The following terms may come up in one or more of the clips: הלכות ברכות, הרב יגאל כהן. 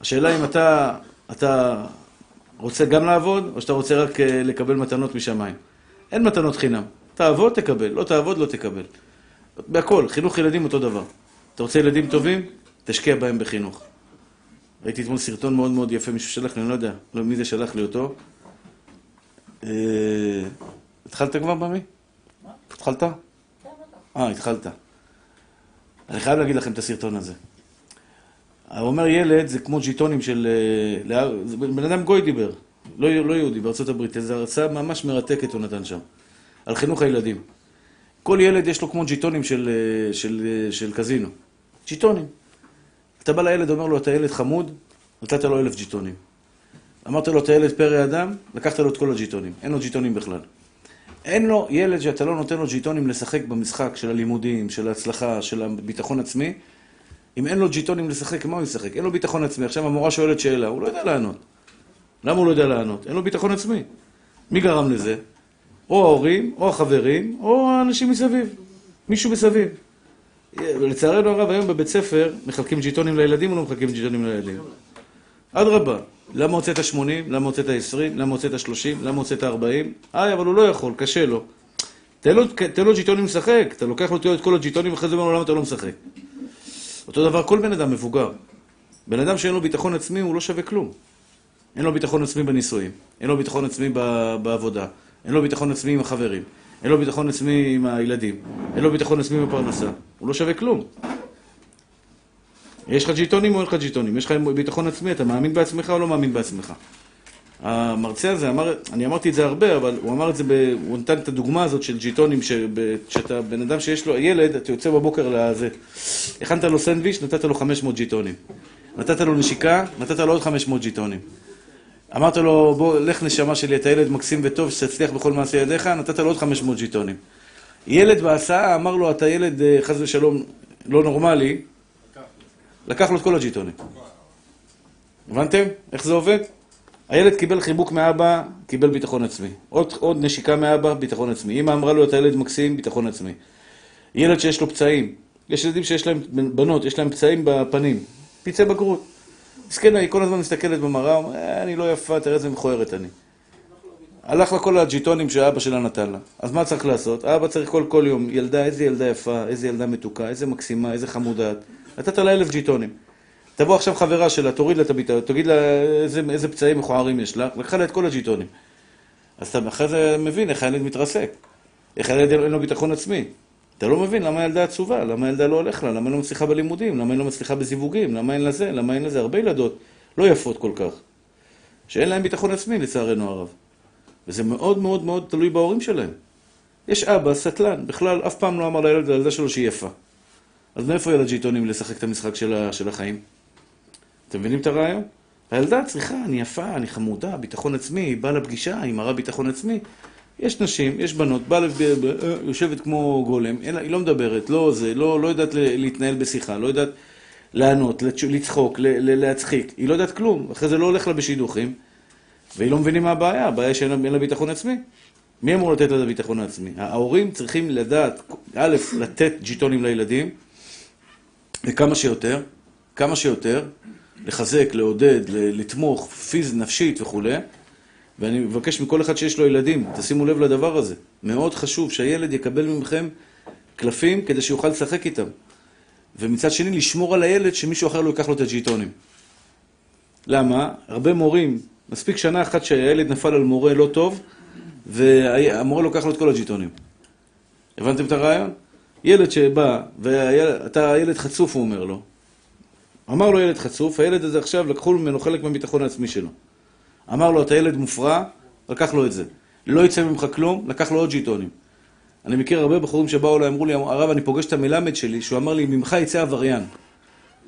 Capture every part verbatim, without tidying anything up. השאלה אם אתה, אתה רוצה גם לעבוד, או שאתה רוצה רק לקבל מתנות משמיים. אין מתנות חינם. תעבוד, תקבל. לא תעבוד, לא תקבל. בהכל, חינוך ילדים אותו דבר. אתה רוצה ילדים טובים? תשקיע בהם בחינוך. ראיתי אתמול סרטון מאוד מאוד יפה, מישהו שלח לי, אני לא יודע, לא מי זה שלח לי אותו. התחלת כבר במי? מה? התחלת? אה, התחלת. אני חייב להגיד לכם את הסרטון הזה. הוא אומר ילד, זה כמו ג'יטונים של... בן אדם גוי דיבר, לא יהודי, בארצות הברית. זו הרצאה ממש מרתקת הוא נתן שם, על חינוך הילדים. כל ילד יש לו כמו ג'יטונים של קזינו. ג'יטונים. אתה בא לילד, אומר לו, אתה ילד חמוד, נתת לו אלף ג'יטונים. אמרת לו, אתה ילד פרא אדם, לקחת לו את כל הג'יטונים. אין לו ג'יטונים בכלל. אין לו ילד שאתה לא נותן לו ג'יטונים לשחק במשחק של הלימודים, של ההצלחה, של הביטחון עצמי. אם אין לו ג'יטונים לשחק, מה הוא ישחק? אין לו ביטחון עצמי. עכשיו המורה שואלת שאלה, הוא לא יודע לענות. למה הוא לא יודע לענות? אין לו ביטחון עצמי. מי גרם לזה? או ההורים, או החברים, או האנשים מסביב. מישהו מסביב. לצערנו הרב, היום בבית ספר מחלקים ג'יטונים לילדים או לא מחלקים ג'יטונים לילדים? אדרבה. למה הוצאת שמונים? למה הוצאת עשרים? למה הוצאת שלושים? למה הוצאת ארבעים? איי, אבל הוא לא יכול, קשה לו. תן לו ג'יטונים לשחק. אתה לוקח לו את כל הג'יטונים ואחרי זה אומר לו, למה אתה לא משחק? אותו דבר, כל בן אדם מבוגר. בן אדם שאין לו ביטחון עצמי, הוא לא שווה כלום. אין לו ביטחון עצמי בנישואים. אין לו ביטחון עצמי בעבודה. אין לו ביטחון עצמי עם החברים. אין לו ביטחון עצמי עם הילדים. אין לו ביטחון עצמי בפרנסה. הוא לא שווה כלום. יש לך ג'יטונים או אין לך ג'יטונים? יש לך ביטחון עצמי, אתה מאמין בעצמך או לא מאמין בעצמך? המרצה הזה אמר, אני אמרתי את זה הרבה, אבל הוא אמר את זה, הוא נתן את הדוגמה הזאת של ג'יטונים, שאתה בן אדם שיש לו, ילד, אתה יוצא בבוקר לזה, הכנת לו סנדוויץ', נתת לו חמש מאות ג'יטונים. נתת לו נשיקה, נתת לו עוד חמש מאות ג'יטונים. אמרת לו, בוא, לך נשמה שלי, אתה ילד מקסים וטוב, שתצליח בכל מעשה ידיך, נתת לו עוד חמש מאות ג'יטונים. ילד בהסעה אמר לו, אתה ילד חס ושלום לא נורמלי, לקח לו את כל הג'יטונים. הבנתם? איך זה עובד? הילד קיבל חיבוק מאבא, קיבל ביטחון עצמי. עוד, עוד נשיקה מאבא, ביטחון עצמי. אמא אמרה לו, אתה ילד מקסים, ביטחון עצמי. ילד שיש לו פצעים. יש ילדים שיש להם בנות, יש להם פצעים בפנים. פיצי בגרות. מסכנה, היא כל הזמן מסתכלת במראה, אה, אני לא יפה, תראה איזה מכוערת אני. הלך לה כל הג'יטונים שהאבא שלה נתן לה. אז מה צריך לעשות? האבא צריך כל כל יום, ילדה, איזה ילדה יפה, איזה ילדה מתוקה, איזה מקסימה, איזה חמודת. נתת לה אלף ג'יטונים. תבוא עכשיו חברה שלה, תוריד לה את הביטה, תגיד לה איזה, איזה פצעים מכוערים יש לה, לקחה לה את כל הג'יטונים. אז אתה אחרי זה מבין איך הילד מתרסק, איך הילד אין לו ביטחון עצמי. אתה לא מבין למה הילדה עצובה, למה הילדה לא הולך לה, למה היא לא מצליחה בלימודים, למה היא לא מצליחה בזיווגים, למה אין לה זה, למה אין לה זה. הרבה ילדות לא יפות כל כך, שאין להם ביטחון עצמי לצערנו הרב. וזה מאוד מאוד מאוד תלוי בהורים שלהם. יש אבא, סטלן, בכלל אף פעם לא אמר לילד, לילדה שלו שהיא יפה. אז מאיפה ילד ג'יטונים לשחק את המשחק שלה, של החיים? אתם מבינים את הרעיון? הילדה צריכה, אני יפה, אני חמודה, ביטחון עצמי, היא באה לפגישה, היא מראה ביטחון עצמי. יש נשים, יש בנות, באה יושבת כמו גולם, היא לא מדברת, לא זה, לא, לא יודעת להתנהל בשיחה, לא יודעת לענות, לצחוק, להצחיק, היא לא יודעת כלום, אחרי זה לא הולך לה בשידוכים, והיא לא מבינים מה הבעיה, הבעיה שאין לה ביטחון עצמי. מי אמור לתת לה ביטחון עצמי? ההורים צריכים לדעת, א', לתת ג'יטונים לילדים, וכמה שיותר, כמה שיותר, לחזק, לעודד, לתמוך, פיז, נפשית וכו'. ואני מבקש מכל אחד שיש לו ילדים, תשימו לב לדבר הזה. מאוד חשוב שהילד יקבל ממכם קלפים כדי שיוכל לשחק איתם. ומצד שני, לשמור על הילד שמישהו אחר לא ייקח לו את הג'יטונים. למה? הרבה מורים, מספיק שנה אחת שהילד נפל על מורה לא טוב, והמורה לוקח לו את כל הג'יטונים. הבנתם את הרעיון? ילד שבא, ואתה ילד חצוף, הוא אומר לו. אמר לו ילד חצוף, הילד הזה עכשיו לקחו ממנו חלק מהביטחון העצמי שלו. אמר לו, אתה ילד מופרע, לקח לו את זה. לא יצא ממך כלום, לקח לו עוד ג'יטונים. אני מכיר הרבה בחורים שבאו אליי, אמרו לי, הרב, אני פוגש את המלמד שלי, שהוא אמר לי, ממך יצא עבריין.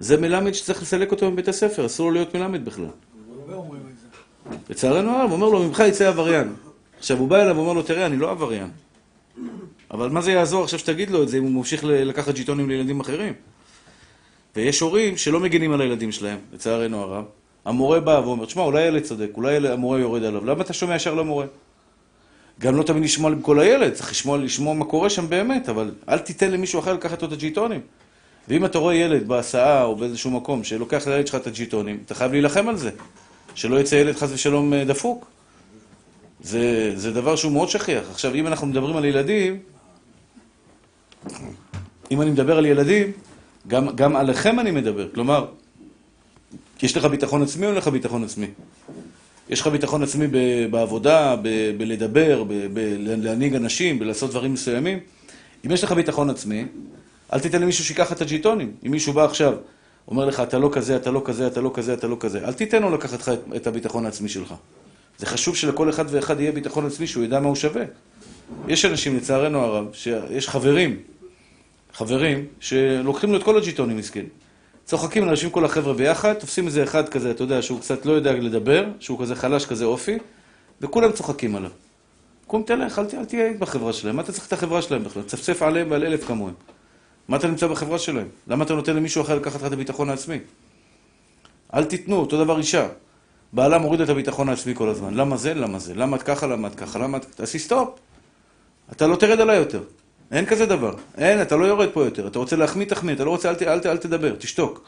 זה מלמד שצריך לסלק אותו מבית הספר, אסור לו להיות מלמד בכלל. לצערנו הרב, הוא אומר לו, ממך יצא עבריין. עכשיו הוא בא אליו, הוא אומר לו, תראה, אני לא עבריין. אבל מה זה יעזור עכשיו שתגיד לו את זה אם הוא ממשיך לקחת ג'יטונים לילדים אחרים? ויש הורים שלא מגנים על הילדים שלהם, לצערנו הרב. המורה בא ואומר, תשמע, אולי ילד צודק, אולי המורה יורד עליו, למה אתה שומע ישר למורה? גם לא תמיד לשמוע בכל הילד, צריך לשמוע, לשמוע מה קורה שם באמת, אבל אל תיתן למישהו אחר לקחת את הג'יטונים. ואם אתה רואה ילד בהסעה או באיזשהו מקום שלוקח לילד שלך את הג'יטונים, אתה חייב להילחם על זה. שלא יצא ילד חס ושלום דפוק. זה, זה דבר שהוא מאוד שכיח. עכשיו, אם אנחנו מדברים על ילדים, אם אני מדבר על ילדים, גם, גם עליכם אני מדבר. כלומר, יש לך ביטחון עצמי או אין לך ביטחון עצמי? יש לך ביטחון עצמי ב- בעבודה, ב- בלדבר, ב- ב- להנהיג אנשים, בלעשות דברים מסוימים. אם יש לך ביטחון עצמי, אל תיתן למישהו שיקח את הג'יטונים. אם מישהו בא עכשיו, אומר לך, אתה לא כזה, אתה לא כזה, אתה לא כזה, אתה לא כזה, אל תיתן לו לקחת לך את הביטחון העצמי שלך. זה חשוב שלכל אחד ואחד יהיה ביטחון עצמי, שהוא ידע מה הוא שווה. יש אנשים, לצערנו הרב, שיש חברים, חברים, שלוקחים לו את כל הג'יטונים מסכן. צוחקים על אנשים כל החבר'ה ביחד, תופסים איזה אחד כזה, אתה יודע, שהוא קצת לא יודע לדבר, שהוא כזה חלש, כזה אופי, וכולם צוחקים עליו. קום תלך, אל, ת, אל תהיה בחברה שלהם. מה אתה צריך את החברה שלהם בכלל? צפצף עליהם ועל אלף כמוהם. מה אתה נמצא בחברה שלהם? למה אתה נותן למישהו אחר לקחת לך את הביטחון העצמי? אל תיתנו, אותו דבר אישה. בעלה מוריד את הביטחון העצמי כל הזמן. למה זה? למה זה? למה את ככה? למה את ככה? למה את... תעשי סטופ. אתה לא תרד עליי יותר. אין כזה דבר. אין, אתה לא יורד פה יותר. אתה רוצה להחמיא, תחמיא. אתה לא רוצה, אל, ת, אל, ת, אל תדבר, תשתוק.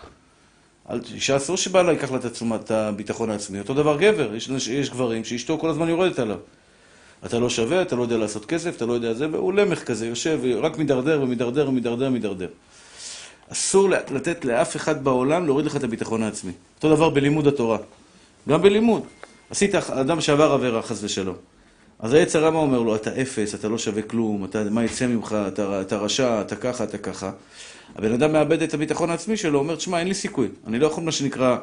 אל, אישה אסור שבעלה ייקח לה את תשומת הביטחון העצמי. אותו דבר גבר. יש, יש גברים שאשתו כל הזמן יורדת עליו. אתה לא שווה, אתה לא יודע לעשות כסף, אתה לא יודע זה, והוא למח כזה, יושב, רק מדרדר ומדרדר ומדרדר ומדרדר. אסור לתת לאף אחד בעולם להוריד לך את הביטחון העצמי. אותו דבר בלימוד התורה. גם בלימוד. עשית אדם שעבר עבירה, חס ושלום. אז היצר הרע אומר לו, אתה אפס, אתה לא שווה כלום, אתה, מה יצא ממך, אתה, אתה רשע, אתה ככה, אתה ככה. הבן אדם מאבד את הביטחון העצמי שלו, אומר, תשמע, אין לי סיכוי. אני לא יכול מה שנקרא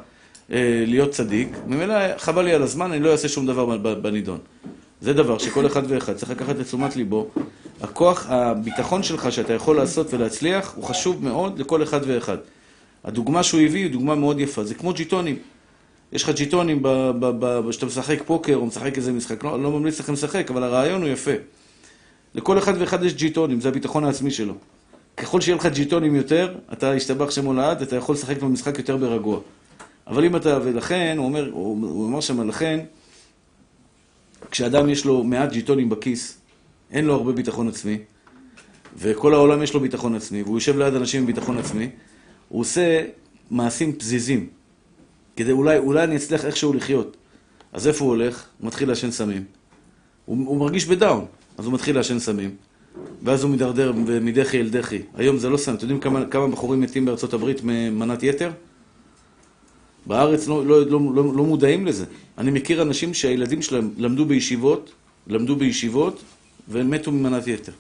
אה, להיות צדיק. ממילא חבל לי על הזמן, אני לא אעשה שום דבר בנידון. זה דבר שכל אחד ואחד צריך לקחת לתשומת ליבו. הכוח, הביטחון שלך שאתה יכול לעשות ולהצליח, הוא חשוב מאוד לכל אחד ואחד. הדוגמה שהוא הביא היא דוגמה מאוד יפה. זה כמו ג'יטונים. יש לך ג'יטונים ב- ב- ב- שאתה משחק פוקר או משחק איזה משחק. לא, לא ממליץ לכם לשחק, אבל הרעיון הוא יפה. לכל אחד ואחד יש ג'יטונים, זה הביטחון העצמי שלו. ככל שיהיה לך ג'יטונים יותר, אתה ישתבח שמולעד, אתה יכול לשחק במשחק יותר ברגוע. אבל אם אתה, ולכן, הוא אומר, הוא אומר שם, לכן, כשאדם יש לו מעט ג'יטונים בכיס, אין לו הרבה ביטחון עצמי, וכל העולם יש לו ביטחון עצמי, והוא יושב ליד אנשים עם ביטחון עצמי, הוא עושה מעשים פזיזים, כדי אולי, אולי אני אצליח איכשהו לחיות. אז איפה הוא הולך? הוא מתחיל לעשן סמים. הוא, הוא מרגיש בדאון, אז הוא מתחיל לעשן סמים, ואז הוא מדרדר מדחי אל דחי. היום זה לא סם, אתם יודעים כמה, כמה בחורים מתים בארצות הברית ממנת יתר? בארץ לא, לא, לא, לא, לא מודעים לזה. אני מכיר אנשים שהילדים שלהם למדו בישיבות, למדו בישיבות, והם מתו ממנת יתר.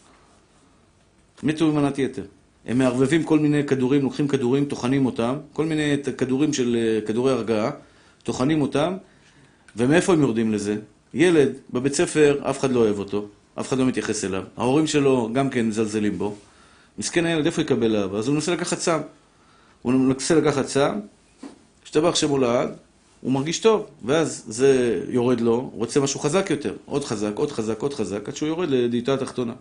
מתו ממנת יתר. הם מערבבים כל מיני כדורים, לוקחים כדורים, תוכנים אותם, כל מיני כדורים של כדורי הרגעה, תוכנים אותם, ומאיפה הם יורדים לזה? ילד, בבית ספר, אף אחד לא אוהב אותו, אף אחד לא מתייחס אליו. ההורים שלו גם כן מזלזלים בו. מסכן הילד, איפה יקבל אהבה? אז הוא מנסה לקחת סם. הוא מנסה לקחת סם, שתבח שמולעד, הוא מרגיש טוב, ואז זה יורד לו, הוא רוצה משהו חזק יותר, עוד חזק, עוד חזק, עוד חזק, עד שהוא יורד לדיאטה התחתונה.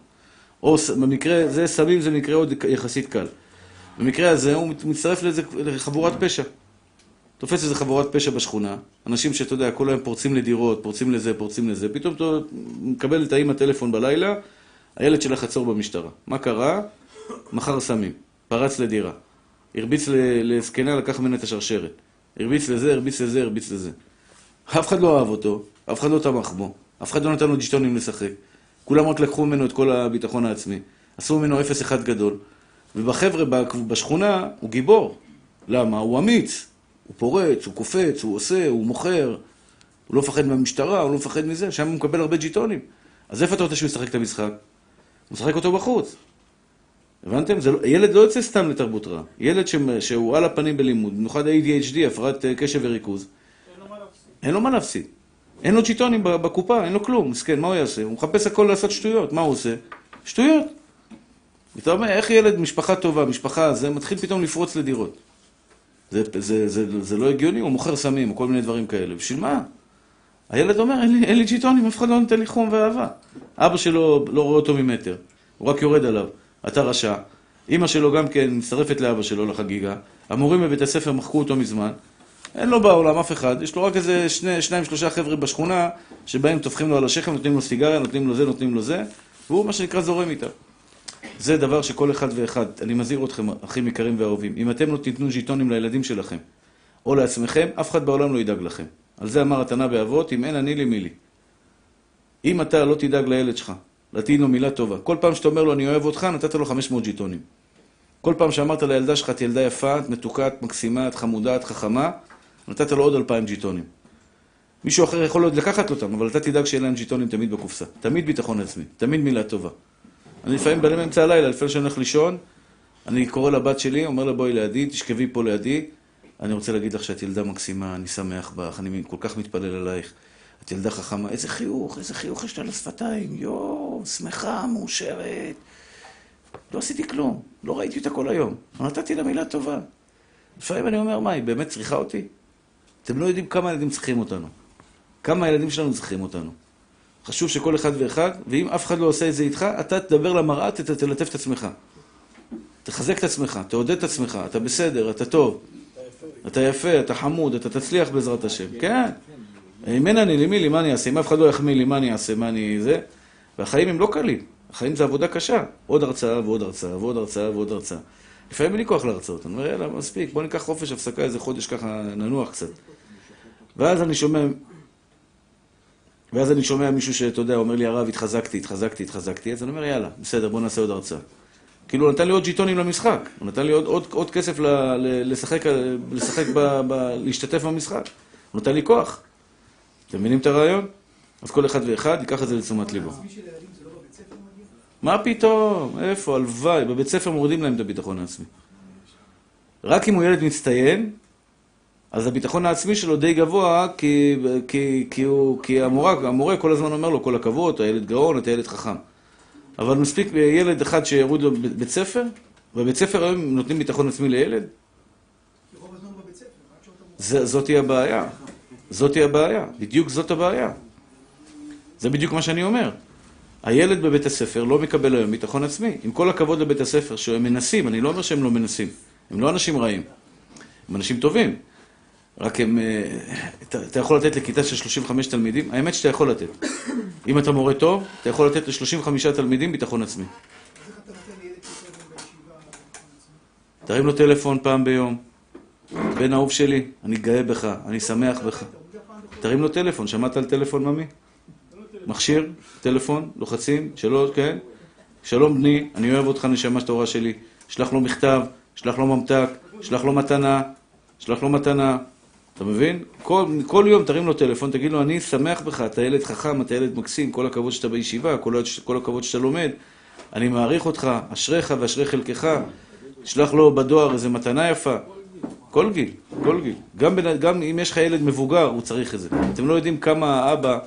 או במקרה, זה סמים, זה מקרה עוד יחסית קל. במקרה הזה הוא מצטרף לאיזה חבורת פשע. תופס איזה חבורת פשע בשכונה, אנשים שאתה יודע, כל היום פורצים לדירות, פורצים לזה, פורצים לזה, פתאום אתה מקבל את האמא טלפון בלילה, הילד שלך עצור במשטרה. מה קרה? מכר סמים, פרץ לדירה, הרביץ לזקנה, לקח ממנה את השרשרת. הרביץ לזה, הרביץ לזה, הרביץ לזה. אף אחד לא אהב אותו, אף אחד לא תמך בו, אף אחד לא נתן לו ג'יטונים לשחק. כולם רק לקחו ממנו את כל הביטחון העצמי. עשו ממנו אפס אחד גדול. ובחבר'ה, בשכונה, הוא גיבור. למה? הוא אמיץ. הוא פורץ, הוא קופץ, הוא עושה, הוא מוכר. הוא לא מפחד מהמשטרה, הוא לא מפחד מזה. שם הוא מקבל הרבה ג'יטונים. אז איפה אתה רוצה שהוא ישחק את המשחק? הוא משחק אותו בחוץ. הבנתם? זה לא, ילד לא יוצא סתם לתרבות רע. ילד ש, שהוא על הפנים בלימוד, במיוחד ה-A D H D, הפרעת קשב וריכוז. אין לו מה להפסיד. אין לו מה להפסיד. אין לו ג'יטונים בקופה, אין לו כלום. מסכן, מה הוא יעשה? הוא מחפש הכל לעשות שטויות. מה הוא עושה? שטויות. אתה אומר, איך ילד, משפחה טובה, משפחה, זה מתחיל פתאום לפרוץ לדירות. זה, זה, זה, זה, זה לא הגיוני, הוא מוכר סמים, או כל מיני דברים כאלה. בשביל מה? הילד אומר, אין לי, אין לי ג'יטונים, אף אחד לא נותן לי חום ואהבה. אבא שלו לא רואה אותו ממטר, הוא רק יורד עליו. אתה רשע. אמא שלו גם כן מצטרפת לאבא שלו לחגיגה. המורים בבית הספר מחקו אותו מזמן. אין לו בעולם אף אחד. יש לו רק איזה שני, שניים, שלושה חבר'ה בשכונה, שבהם טופחים לו על השכם, נותנים לו סיגריה, נותנים לו זה, נותנים לו זה, והוא מה שנקרא זורם איתם. זה דבר שכל אחד ואחד, אני מזהיר אתכם, אחים יקרים ואהובים, אם אתם לא תיתנו ז'יטונים לילדים שלכם, או לעצמכם, אף אחד בעולם לא ידאג לכם. על זה אמר התנא באבות, אם אין אני לי מי לי. אם אתה לא תדאג לילד שלך, לתת לו מילה טובה, כל פעם שאתה אומר לו אני אוהב אותך, נתת לו חמש מאות ז'יטונים. כל פעם שאמרת לילדה שלך, את ילדה יפה, את מתוקה, את מקסימה, את חמודה, את חכמה, נתת לו עוד אלפיים ז'יטונים. מישהו אחר יכול עוד לקחת אותם, אבל אתה תדאג שיהיה להם ז'יטונים תמיד בקופסה. תמיד ביטחון עצמי, תמיד מילה טובה. אני לפעמים בא באמצע הלילה, לפני שאני הולך לישון, אני קורא לבת שלי, אומר לה בואי לידי, תשכבי פה לידי, אני רוצה להגיד לך שאת ילדה מקסימה, אני שמח בך, אני כל כך מתפלל עלייך. את ילדה חכמה, איזה חיוך, איזה חיוך יש לה לשפתיים, יואו, שמחה, מאושרת. לא עשיתי כלום, לא ראיתי אותה כל היום, אבל נתתי לה מילה טובה. לפעמים אני אומר, מה, היא באמת צריכה אותי? אתם לא יודעים כמה ילדים צריכים אותנו. כמה הילדים שלנו צריכים אותנו. חשוב שכל אחד ואחד, ואם אף אחד לא עושה את זה איתך, אתה תדבר למראה, תלטף את עצמך. תחזק את עצמך, תעודד את עצמך, אתה בסדר, אתה טוב. אתה יפה, אתה חמוד, אתה תצליח בעזרת השם. כן. אם אין אני, למי לי, מה אני אעשה? אם אף אחד לא יחמיא לי, מה אני אעשה, מה אני זה? והחיים הם לא קלים. החיים זה עבודה קשה. עוד הרצאה ועוד הרצאה ועוד הרצאה ועוד הרצאה. לפעמים אין לי כוח להרצאות. אני אומר, יאללה, מספיק, בוא ניקח חופש, הפסקה איזה חודש, ככה ננוח קצת. ואז אני שומע, ואז אני שומע מישהו שאתה יודע, אומר לי, הרב, התחזקתי, התחזקתי, התחזקתי. אז אני אומר, יאללה, בסדר, בוא נעשה עוד הרצאה. כאילו, הוא נתן לי עוד ג'יטונים למשחק. הוא נתן לי עוד, עוד, עוד כסף לשחק, לשחק ב, ב, להשתתף במשחק. הוא נתן לי כוח. אתם מבינים את הרעיון? אז כל אחד ואחד ייקח את זה לתשומת ליבו. מה פתאום? איפה? הלוואי. בבית ספר מורידים להם את הביטחון העצמי. רק אם הוא ילד מצטיין, אז הביטחון העצמי שלו די גבוה, כי, כי, כי, הוא, כי המורה, המורה כל הזמן אומר לו, כל הכבוד, אתה ילד גאון, אתה ילד חכם. אבל מספיק ילד אחד שיוריד לו בית ספר, ובבית ספר היום נותנים ביטחון עצמי לילד. זאת היא הבעיה. זאת היא הבעיה. בדיוק זאת הבעיה. זה בדיוק מה שאני אומר. הילד בבית הספר לא מקבל היום ביטחון עצמי. עם כל הכבוד לבית הספר שהם מנסים, אני לא אומר שהם לא מנסים. הם לא אנשים רעים. הם אנשים טובים. רק הם... אתה יכול לתת לכיתה של שלושים וחמישה תלמידים? האמת שאתה יכול לתת. אם אתה מורה טוב, אתה יכול לתת ל-שלושים וחמישה תלמידים ביטחון עצמי. תרים לו טלפון פעם ביום. בן אהוב שלי, אני גאה בך, אני שמח בך. תרים לו טלפון, שמעת על טלפון ממי? מכשיר, טלפון, לוחצים, שלום, כן? שלום בני, אני אוהב אותך, נשמה שאתה הורה שלי. שלח לו מכתב, שלח לו ממתק, שלח לו מתנה. שלח לו מתנה, אתה מבין? כל, כל יום תרים לו טלפון, תגיד לו, אני שמח בך, אתה ילד חכם, אתה ילד מקסים, כל הכבוד שאתה בישיבה, כל, כל הכבוד שאתה לומד, אני מעריך אותך, אשריך ואשרי חלקך, שלח לו בדואר איזו מתנה יפה, כל גיל, כל גיל. גם, בנ... גם אם יש לך ילד מבוגר, הוא צריך את זה. אתם לא יודעים כמה האבא,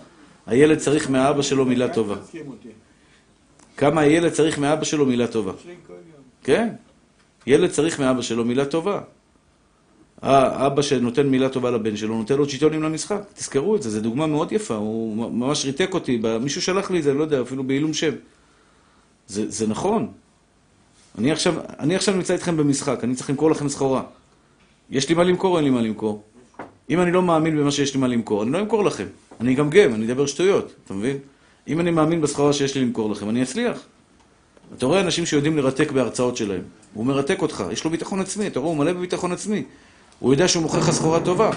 הילד צריך מהאבא שלו מילה טובה. כמה הילד צריך מהאבא שלו מילה טובה. כן? ילד צריך מהאבא שלו מילה טובה. האבא שנותן מילה טובה לבן שלו, נותן לו צ'יטונים למשחק. תזכרו את זה, זו דוגמה מאוד יפה. הוא ממש ריתק אותי, מישהו שלח לי את זה, אני לא יודע, אפילו בעילום שם. זה, זה נכון. אני עכשיו, אני עכשיו נמצא איתכם במשחק, אני צריך למכור לכם סחורה. יש לי מה למכור, אין לי מה למכור. אם אני לא מאמין במה שיש לי מה למכור, אני לא אמכור לכם. אני גם גם, אני אדבר שטויות, אתה מבין? אם אני מאמין בסחורה שיש לי למכור לכם, אני אצליח. אתה רואה אנשים שיודעים לרתק בהרצאות שלהם. הוא מרתק אותך, יש לו ביטחון עצמי, אתה רואה, הוא מלא בביטחון עצמי. הוא יודע שהוא מוכר לך סחורה טובה,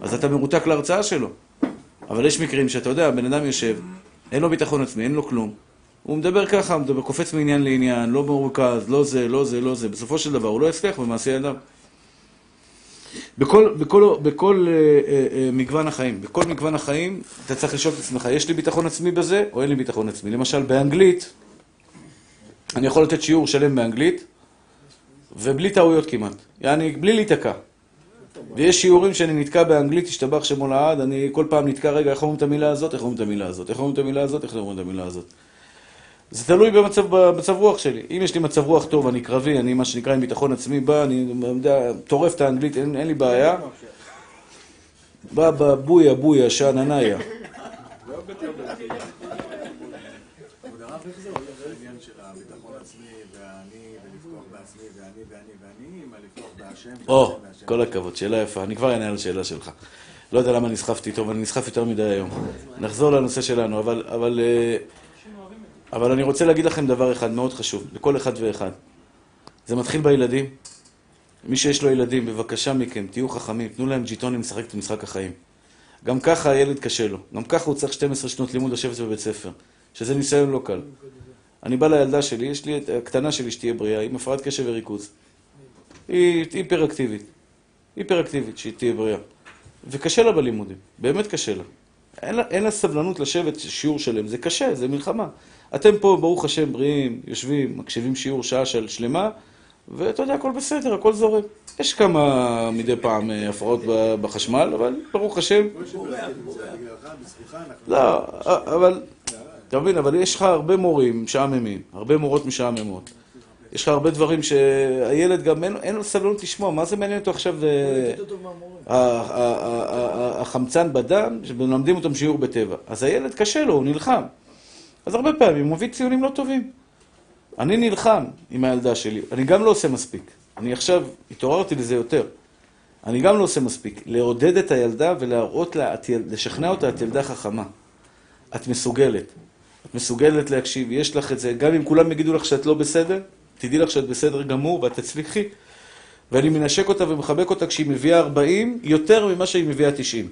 אז אתה מרותק להרצאה שלו. אבל יש מקרים שאתה יודע, הבן אדם יושב, אין לו ביטחון עצמי, אין לו כלום. הוא מדבר ככה, הוא מדבר, קופץ מעניין לעניין, לא מרוכז, לא זה, לא זה, לא זה. בסופו של דבר הוא לא יצליח במעשה ידיו. בכל, בכל, בכל אה, אה, אה, מגוון החיים, בכל מגוון החיים אתה צריך לשאול את עצמך, יש לי ביטחון עצמי בזה או אין לי ביטחון עצמי? למשל באנגלית, אני יכול לתת שיעור שלם באנגלית, ובלי טעויות כמעט, יעני, בלי להתקע. ויש שיעורים שאני נתקע באנגלית, השתבח שמו לעד, אני כל פעם נתקע, רגע, איך אומרים את המילה הזאת, איך אומרים את המילה הזאת, איך אומרים את המילה הזאת, איך אומרים את המילה הזאת. זה תלוי במצב, במצב רוח שלי. אם יש לי מצב רוח טוב, אני קרבי, אני מה שנקרא עם ביטחון עצמי, בא, אני יודע, טורף את האנגלית, אין, אין לי בעיה. בא, בא, בויה, בויה, שענניה. או, כל הכבוד, שאלה יפה. אני כבר אענה על השאלה שלך. לא יודע למה נסחפתי, טוב, אני נסחף יותר מדי היום. נחזור לנושא שלנו, אבל... אבל אני רוצה להגיד לכם דבר אחד מאוד חשוב, לכל אחד ואחד. זה מתחיל בילדים. מי שיש לו ילדים, בבקשה מכם, תהיו חכמים, תנו להם ג'יטונים לשחק את משחק החיים. גם ככה הילד קשה לו. גם ככה הוא צריך שתים עשרה שנות לימוד לשבת בבית ספר, שזה ניסיון לא קל. אני בא לילדה שלי, יש לי, הקטנה שלי שתהיה בריאה, היא מפרעת קשב וריכוז. היא היפראקטיבית. היפראקטיבית שהיא תהיה בריאה. וקשה לה בלימודים, באמת קשה לה. אין לה, אין לה סבלנות לשבת שיעור שלם, זה קשה, זה מלחמה. אתם פה, ברוך השם, בריאים, יושבים, מקשיבים שיעור שעה של שלמה, ואתה יודע, הכל בסדר, הכל זורם. יש כמה מדי פעם הפרעות בחשמל, אבל ברוך השם... לא, אבל... אתה מבין, אבל יש לך הרבה מורים משעממים, הרבה מורות משעממות. יש לך הרבה דברים שהילד גם אין לו סבלנות לשמוע, מה זה מעניין אותו עכשיו? החמצן בדם, שמלמדים אותם שיעור בטבע. אז הילד קשה לו, הוא נלחם. אז הרבה פעמים הוא מביא ציונים לא טובים. אני נלחם עם הילדה שלי, אני גם לא עושה מספיק. אני עכשיו התעוררתי לזה יותר. אני גם לא עושה מספיק. לעודד את הילדה ולהראות לה, לשכנע אותה, את ילדה חכמה. את מסוגלת. את מסוגלת להקשיב, יש לך את זה. גם אם כולם יגידו לך שאת לא בסדר, תדעי לך שאת בסדר גמור ואת תצליחי. ואני מנשק אותה ומחבק אותה כשהיא מביאה ארבעים, יותר ממה שהיא מביאה תשעים.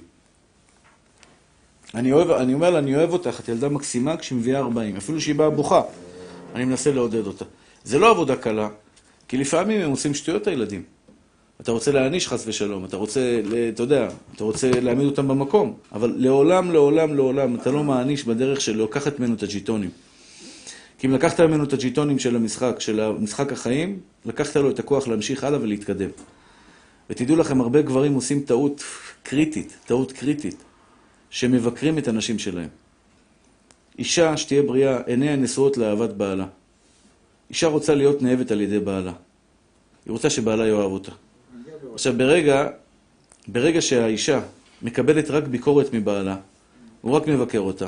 אני אוהב, אני אומר לה, אני אוהב אותך, את ילדה מקסימה כשהיא מביאה ארבעים. אפילו שהיא באה בוכה, אני מנסה לעודד אותה. זה לא עבודה קלה, כי לפעמים הם עושים שטויות הילדים. אתה רוצה להעניש חס ושלום, אתה רוצה, אתה יודע, אתה רוצה להעמיד אותם במקום, אבל לעולם, לעולם, לעולם, אתה לא מעניש בדרך של לקחת ממנו את הג'יטונים. כי אם לקחת ממנו את הג'יטונים של המשחק, של המשחק החיים, לקחת לו את הכוח להמשיך הלאה ולהתקדם. ותדעו לכם, הרבה גברים עושים טעות קריטית, טעות קריטית, שמבקרים את הנשים שלהם. אישה שתהיה בריאה, עיניה נשואות לאהבת בעלה. אישה רוצה להיות נאהבת על ידי בעלה. היא רוצה שבעלה יאהב אותה. עכשיו, ברגע, ברגע שהאישה מקבלת רק ביקורת מבעלה, הוא רק מבקר אותה.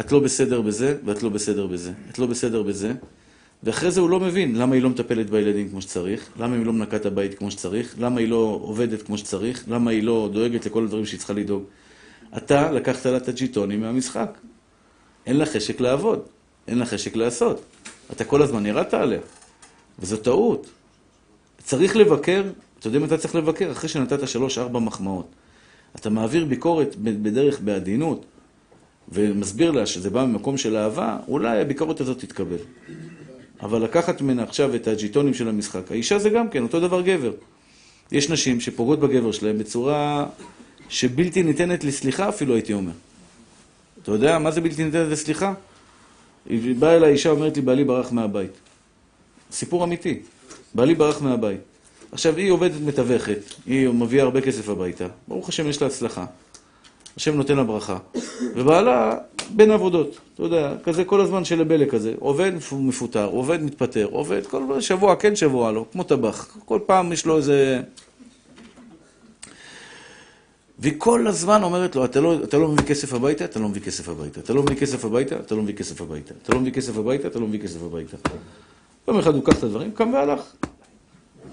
את לא בסדר בזה, ואת לא בסדר בזה. את לא בסדר בזה. ואחרי זה הוא לא מבין למה היא לא מטפלת בילדים כמו שצריך, למה היא לא מנקה את הבית כמו שצריך, למה היא לא עובדת כמו שצריך, למה היא לא דואגת לכל הדברים שהיא צריכה לדאוג. אתה לקחת לה את הג'יטונים מהמשחק. אין לה חשק לעבוד, אין לה חשק לעשות. אתה כל הזמן ירדת עליה. וזו טעות. צריך לבקר, אתה יודע אם אתה צריך לבקר, אחרי שנתת שלוש, ארבע מחמאות. אתה מעביר ביקורת בדרך בעדינות, ומסביר לה שזה בא ממקום של אהבה, אולי הביקורת הזאת תתקבל. אבל לקחת ממנה עכשיו את הג'יטונים של המשחק, האישה זה גם כן, אותו דבר גבר. יש נשים שפוגעות בגבר שלהם בצורה שבלתי ניתנת לסליחה אפילו, הייתי אומר. אתה יודע מה זה בלתי ניתנת לסליחה? היא באה אל האישה ואומרת לי, בעלי ברח מהבית. סיפור אמיתי. בעלי ברח מהבית. עכשיו, היא עובדת מתווכת, היא מביאה הרבה כסף הביתה. ברוך השם, יש לה הצלחה. השם נותן לה ברכה. ובעלה, בין עבודות. אתה יודע, כזה כל הזמן של הבלק כזה. עובד מפוטר, עובד מתפטר, עובד כל שבוע, כן שבוע לו, כמו טבח. כל פעם יש לו איזה... והיא כל הזמן אומרת לו, אתה לא, אתה לא מביא כסף הביתה, אתה לא מביא כסף הביתה. אתה לא מביא כסף הביתה, אתה לא מביא כסף הביתה. אתה לא מביא כסף הביתה, אתה לא מביא כסף הביתה. פעם אחד הוא קח את הדברים, קם והלך.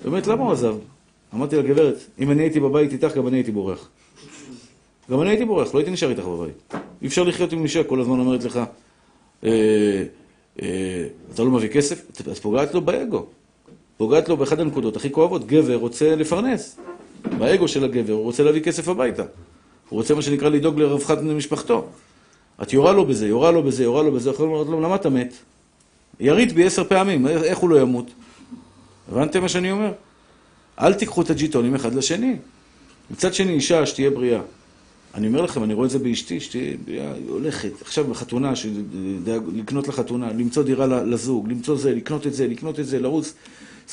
באמת, למה הוא עזב? אמרתי לגברת, אם אני הייתי בבית איתך, גם אני הייתי בורח. גם אני הייתי בורח, לא הייתי נשאר איתך בבית. אי אפשר לחיות עם אישה, כל הזמן אומרת לך, אתה לא מביא כסף, את פוגעת לו באגו. פוגעת לו באחד הנקודות הכי כואבות, גבר רוצה לפרנס. באגו של הגבר, הוא רוצה להביא כסף הביתה. הוא רוצה מה שנקרא לדאוג לרווחת משפחתו. את יורה לו בזה, יורה לו בזה, יורה לו בזה, יכולים לומר לו, למה אתה מת? ירית בי עשר פעמים, איך הוא לא ימות? הבנתם מה שאני אומר? אל תיקחו את הג'יטונים אחד לשני. מצד שני, אישה שתהיה בריאה. אני אומר לכם, אני רואה את זה באשתי, שתהיה בריאה, היא הולכת. עכשיו בחתונה, לקנות לחתונה, למצוא דירה לזוג, למצוא זה, לקנות את זה, לקנות את זה, לרוץ.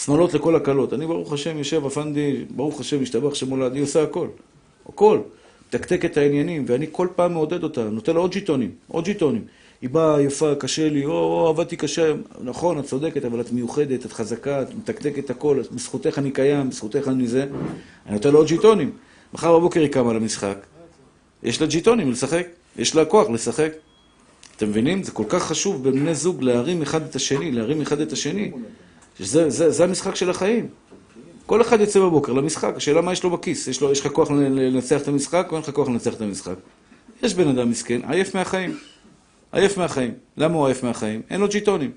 שמאלות לכל הקלות. אני ברוך השם יושב, אפנדי, ברוך השם ישתבח שמולד, אני עושה הכל. הכל. תקתק את העניינים, ואני כל פעם מעודד אותה, נותן לה עוד ג'יטונים, עוד ג'יטונים. היא באה יפה, קשה לי, או, או, עבדתי קשה. נכון, את צודקת, אבל את מיוחדת, את חזקה, את מתקתק את הכל, בזכותך אני קיים, בזכותך אני זה. אני נותן לה עוד ג'יטונים. מחר בבוקר היא קמה למשחק. יש לה ג'יטונים לשחק, יש לה כוח לשחק. אתם מבינים? זה כל כך חשוב בבני זוג להרים אחד את השני, להרים אחד את השני. זה, זה, זה המשחק של החיים. כל אחד יוצא בבוקר למשחק, השאלה מה יש לו בכיס. יש, לו, יש לך כוח לנצח את המשחק או אין לך כוח לנצח את המשחק. יש בן אדם מסכן, עייף מהחיים. עייף מהחיים. למה הוא עייף מהחיים? אין לו ג'יטונים.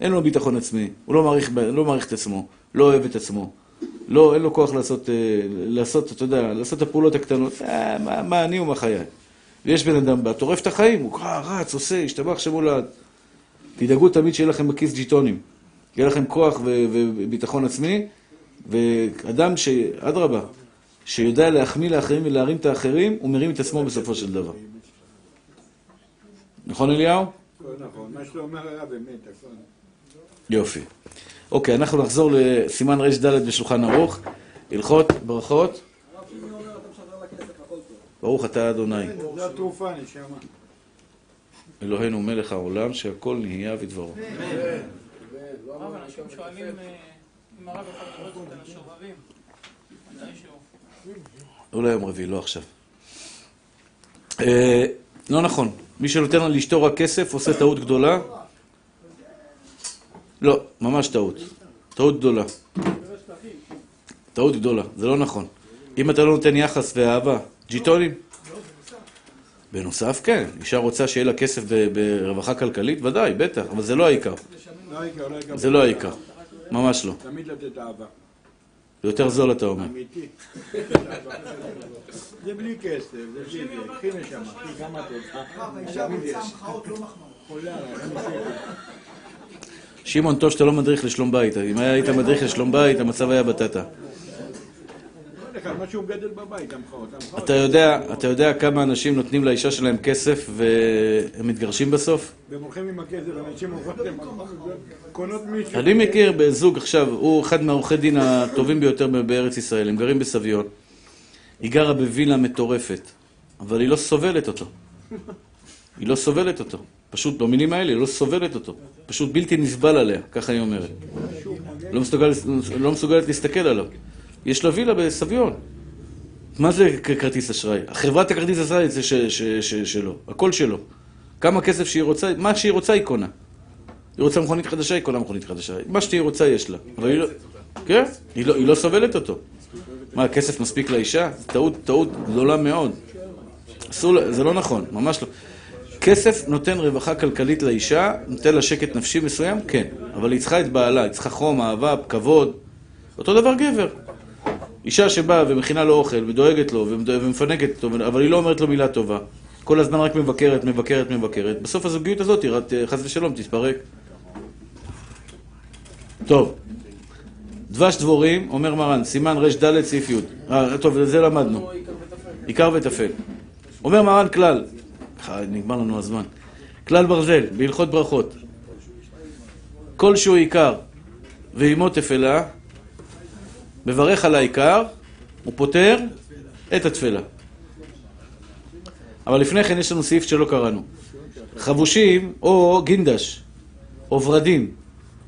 אין לו ביטחון עצמי. הוא לא מעריך, לא מעריך את עצמו. לא אוהב את עצמו. לא, אין לו כוח לעשות, לעשות, אתה יודע, לעשות את הפעולות הקטנות. אה, מה, מה אני ומה חיי? ויש בן אדם בא, טורף את החיים. הוא רץ, עושה, ישתבח שמולד. תדאגו תמיד שיהיה לכם בכיס ג'יטונים. יהיה לכם כוח וביטחון עצמי. ואדם שאדרבה, שיודע להחמיא לאחרים ולהרים את האחרים, הוא מרים את עצמו בסופו של דבר. נכון אליהו? נכון, מה שלא אומר היה באמת, הכל. יופי. אוקיי, אנחנו נחזור לסימן רש ד' בשולחן ארוך. הלכות, ברכות. הרב שימי אומר, אתה משדר לכנסת, הכל טוב. ברוך אתה אדוני. זה התרופה, נשמה. אלוהינו מלך העולם, שהכל נהיה ודברו. הרב, אנשים שואלים, אם הרב יכול לראות את השוררים, מתי שהוא? אולי יום רביעי, לא עכשיו. לא נכון. מי שנותן על אשתו רק כסף, עושה טעות גדולה? לא, ממש טעות. טעות גדולה. טעות גדולה, זה לא נכון. אם אתה לא נותן יחס ואהבה, ג'יטונים? בנוסף, כן. אישה רוצה שיהיה לה כסף ברווחה כלכלית? ודאי, בטח, אבל זה לא העיקר. זה לא העיקר. ממש לא. תמיד לתת אהבה. זה יותר זול, אתה אומר. אמיתי. זה בלי כסף, זה בלי כסף. חי משם, חי גם אתה. שם חאות לא מחמאות. שמעון, טוב שאתה לא מדריך לשלום בית. אם היית מדריך לשלום בית, המצב היה בטטה. משהו גדל בבית, המחאות. אתה יודע כמה אנשים נותנים לאישה שלהם כסף והם מתגרשים בסוף? והם הולכים עם הכסף, אנשים הולכים קונות מישהו. אני מכיר בזוג עכשיו, הוא אחד מעורכי דין הטובים ביותר בארץ ישראל, הם גרים בסביון. היא גרה בווילה מטורפת, אבל היא לא סובלת אותו. היא לא סובלת אותו. פשוט במילים האלה, היא לא סובלת אותו. פשוט בלתי נסבל עליה, ככה היא אומרת. לא מסוגלת להסתכל עליו. יש לה וילה בסביון. מה זה כרטיס אשראי? חברת הכרטיס אשראי זה שלו, הכל שלו. כמה כסף שהיא רוצה, מה שהיא רוצה היא קונה. היא רוצה מכונית חדשה, היא קונה מכונית חדשה. מה שהיא רוצה יש לה. אבל היא לא... כן? היא לא סובלת אותו. מה, הכסף מספיק לאישה? זה טעות, טעות גדולה מאוד. זה לא נכון, ממש לא. כסף נותן רווחה כלכלית לאישה, נותן לה שקט נפשי מסוים? כן. אבל היא צריכה את בעלה, היא צריכה חום, אהבה, כבוד. אותו דבר גבר. אישה שבאה ומכינה לו אוכל ודואגת לו ומפנקת אותו, אבל היא לא אומרת לו מילה טובה. כל הזמן רק מבקרת, מבקרת, מבקרת. בסוף הזוגיות הזאת היא חס ושלום תתפרק. טוב. דבש דבורים, אומר מרן, סימן רש ד' סעיף י'. טוב, זה למדנו. עיקר וטפל. אומר מרן כלל. נגמר לנו הזמן. כלל ברזל, בהלכות ברכות. כלשהו עיקר ועימו תפלה, מברך על העיקר, הוא פותר את התפלה. אבל לפני כן יש לנו סעיף שלא קראנו. חבושים או גינדש, או ורדים,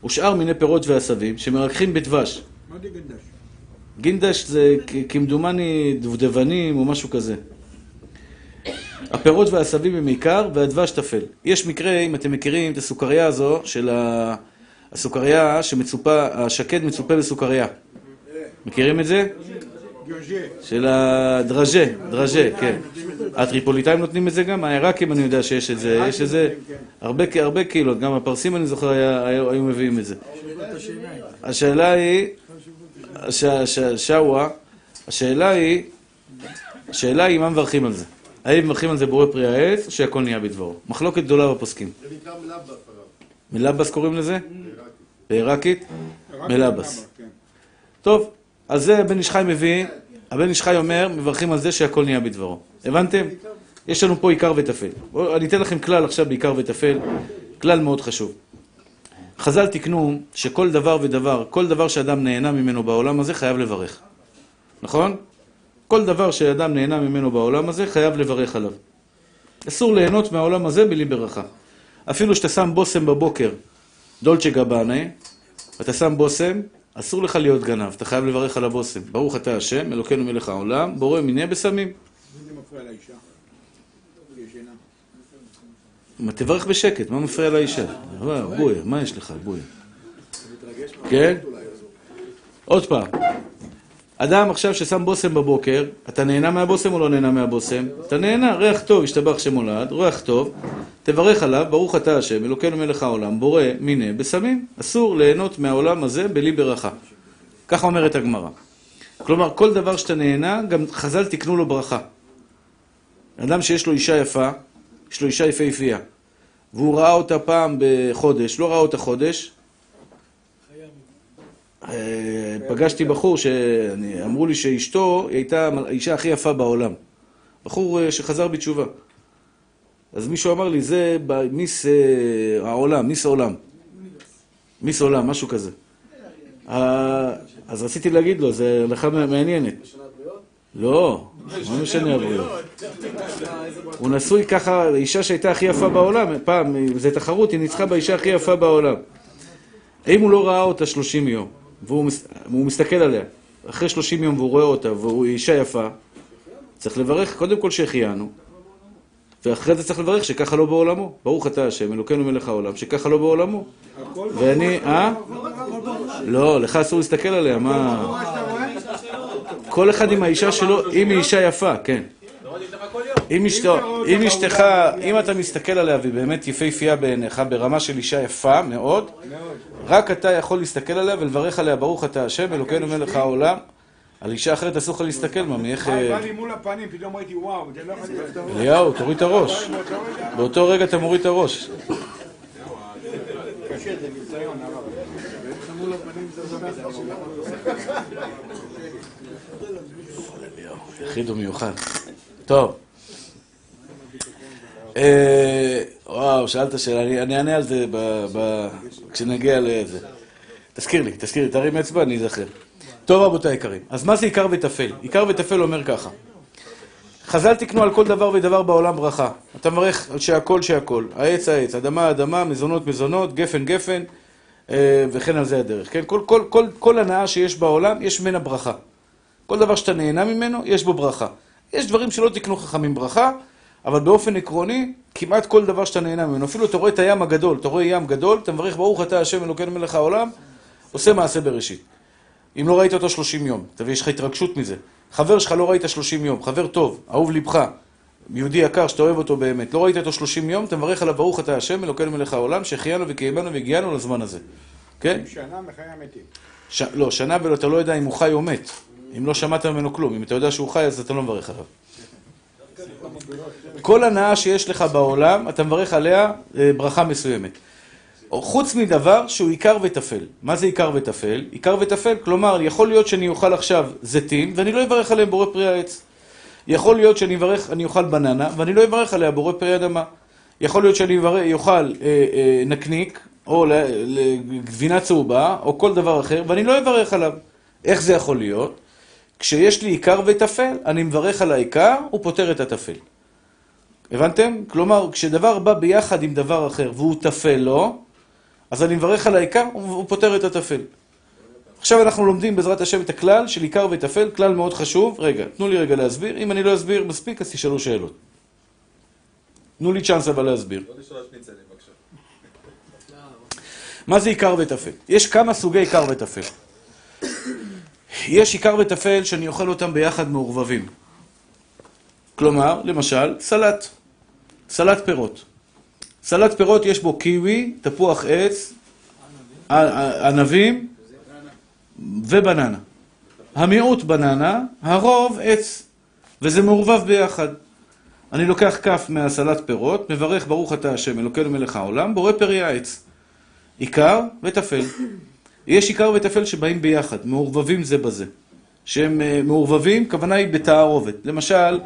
או שאר מיני פירות ועשבים שמרקחים בדבש. מה זה גינדש? גינדש זה כמדומני דבדבנים או משהו כזה. הפירות והעשבים הם עיקר והדבש תפל. יש מקרה, אם אתם מכירים את הסוכריה הזו, של הסוכריה שמצופה, השקד מצופה בסוכריה. מכירים את זה? של הדרז'ה, דרז'ה, כן. הטריפוליטאים נותנים את זה גם? העיראקים אני יודע שיש את זה, יש את זה הרבה קהילות, גם הפרסים אני זוכר היו מביאים את זה. השאלה היא, שאווה, השאלה היא, השאלה היא מה מברכים על זה. האם מברכים על זה בורא פרי העץ, או שהכל נהיה בדברו? מחלוקת גדולה בפוסקים. זה נקרא מלאבס. מלאבס קוראים לזה? בעיראקית. מלאבס. טוב, אז זה הבן איש חי מביא, הבן איש חי אומר, מברכים על זה שהכל נהיה בדברו. הבנתם? יש לנו פה עיקר וטפל. אני אתן לכם כלל עכשיו בעיקר וטפל, כלל מאוד חשוב. חז"ל תקנו שכל דבר ודבר, כל דבר שאדם נהנה ממנו בעולם הזה חייב לברך. נכון? כל דבר שאדם נהנה ממנו בעולם הזה חייב לברך עליו. אסור ליהנות מהעולם הזה בלי ברכה. אפילו שאתה שם בושם בבוקר, דולצ'ה גבאנה, אתה שם בושם, אסור לך להיות גנב, אתה חייב לברך על הבושם. ברוך אתה השם, אלוקינו מלך העולם, בורא מיני בשמים. זה מפריע לאישה? מה, תברך בשקט, מה מפריע לאישה? בואי, מה יש לך? בואי. כן? עוד פעם. אדם עכשיו ששם בושם בבוקר, אתה נהנה מהבושם או לא נהנה מהבושם? אתה נהנה, ריח טוב, השתבח שמולד, ריח טוב. תברך עליו, ברוך אתה השם, אלוקינו מלך העולם, בורא מיני בשמים, אסור ליהנות מהעולם הזה בלי ברכה. ככה אומרת הגמרא. כלומר, כל דבר שאתה נהנה, גם חז"ל תקנו לו ברכה. אדם שיש לו אישה יפה, יש לו אישה יפהפייה, והוא ראה אותה פעם בחודש, לא ראה אותה חודש, פגשתי בחור שאמרו לי שאשתו הייתה האישה הכי יפה בעולם. בחור שחזר בתשובה. אז מישהו אמר לי, זה מיס העולם, מיס העולם. מיס העולם, משהו כזה. אז רציתי להגיד לו, זה הלכה מעניינת. לא, מה משנה הבריאות? הוא נשוי ככה, אישה שהייתה הכי יפה בעולם, פעם, זה תחרות, היא ניצחה באישה הכי יפה בעולם. אם הוא לא ראה אותה שלושים יום, והוא מסתכל עליה, אחרי שלושים יום והוא רואה אותה, והוא אישה יפה, צריך לברך קודם כל שהחיינו, ואחרי זה צריך לברך שככה לא בעולמו. ברוך אתה השם, אלוקינו מלך העולם, שככה לא בעולמו. ואני, אה? לא, לך אסור להסתכל עליה, מה? כל אחד עם האישה שלו, אם היא אישה יפה, כן. אם אשתך, אם אתה מסתכל עליה והיא באמת יפהפייה בעיניך, ברמה של אישה יפה מאוד, רק אתה יכול להסתכל עליה ולברך עליה, ברוך אתה השם, אלוקינו מלך העולם. על אישה אחרת אסור לך להסתכל, מה, מאיך... בא לי מול הפנים, פתאום ראיתי, וואו, אתה לא יכול להסתכל. אליהו, תוריד את הראש. באותו רגע אתה מוריד את הראש. קשה, זה ניסיון, הרב. ואתה מול הפנים, זה זמן שלך. יחיד ומיוחד. טוב. וואו, שאלת שאלה, אני אענה על זה כשנגיע לזה. תזכיר לי, תזכיר לי, תרים אצבע, אני אזכר. טוב רבותי היקרים, אז מה זה עיקר וטפל? עיקר וטפל אומר ככה: חז"ל תקנו על כל דבר ודבר בעולם ברכה. אתה מברך על שהכל שהכל, העץ העץ, אדמה אדמה, מזונות מזונות, גפן גפן, וכן על זה הדרך. כן? כל, כל, כל, כל הנאה שיש בעולם יש ממנה ברכה. כל דבר שאתה נהנה ממנו יש בו ברכה. יש דברים שלא תקנו חכמים ברכה, אבל באופן עקרוני כמעט כל דבר שאתה נהנה ממנו. אפילו אתה רואה את הים הגדול, אתה רואה ים גדול, אתה מברך ברוך אתה השם אלוקינו מלך העולם, עושה מעשה בראשית. אם לא ראית אותו שלושים יום, תביא, יש לך התרגשות מזה. חבר שלך לא ראית שלושים יום, חבר טוב, אהוב לבך, יהודי יקר שאתה אוהב אותו באמת, לא ראית אותו שלושים יום, אתה מברך עליו ברוך אתה השם, אלוקינו מלך העולם, שהחיינו וקיימנו והגיענו לזמן הזה. כן? שנה מחיי המתים. ש... לא, שנה ולא, אתה לא יודע אם הוא חי או מת. אם לא שמעת ממנו כלום, אם אתה יודע שהוא חי, אז אתה לא מברך עליו. כל הנאה שיש לך בעולם, אתה מברך עליה ברכה מסוימת. חוץ מדבר שהוא עיקר וטפל. מה זה עיקר וטפל? עיקר וטפל, כלומר, יכול להיות שאני אוכל עכשיו זיתים, ואני לא אברך עליהם בורא פרי העץ. יכול להיות שאני אברך, אני אוכל בננה, ואני לא אברך עליה בורא פרי אדמה. יכול להיות שאני אוכל אה, אה, נקניק, או גבינה צהובה, או כל דבר אחר, ואני לא אברך עליו. איך זה יכול להיות? כשיש לי עיקר וטפל, אני מברך על העיקר, הוא פותר את הטפל. הבנתם? כלומר, כשדבר בא ביחד עם דבר אחר, והוא טפל לו, אז אני מברך על העיקר, הוא פותר את הטפל. עכשיו אנחנו לומדים בעזרת השם את הכלל של עיקר וטפל, כלל מאוד חשוב. רגע, תנו לי רגע להסביר. אם אני לא אסביר מספיק, אז תשאלו שאלות. תנו לי צ'אנס אבל להסביר. לא תשאלו שניצלים, בבקשה. מה זה עיקר וטפל? יש כמה סוגי עיקר וטפל. יש עיקר וטפל שאני אוכל אותם ביחד מעורבבים. כלומר, למשל, סלט. סלט פירות. סלט פירות יש בו קיווי, תפוח עץ, ענבים ובננה. המיעוט בננה, הרוב עץ, וזה מעורבב ביחד. אני לוקח כף מהסלט פירות, מברך ברוך אתה השם, אלוקינו מלך העולם, בורא פרי העץ. עיקר וטפל. יש עיקר וטפל שבאים ביחד, מעורבבים זה בזה. שהם מעורבבים, כוונה היא בתערובת. למשל,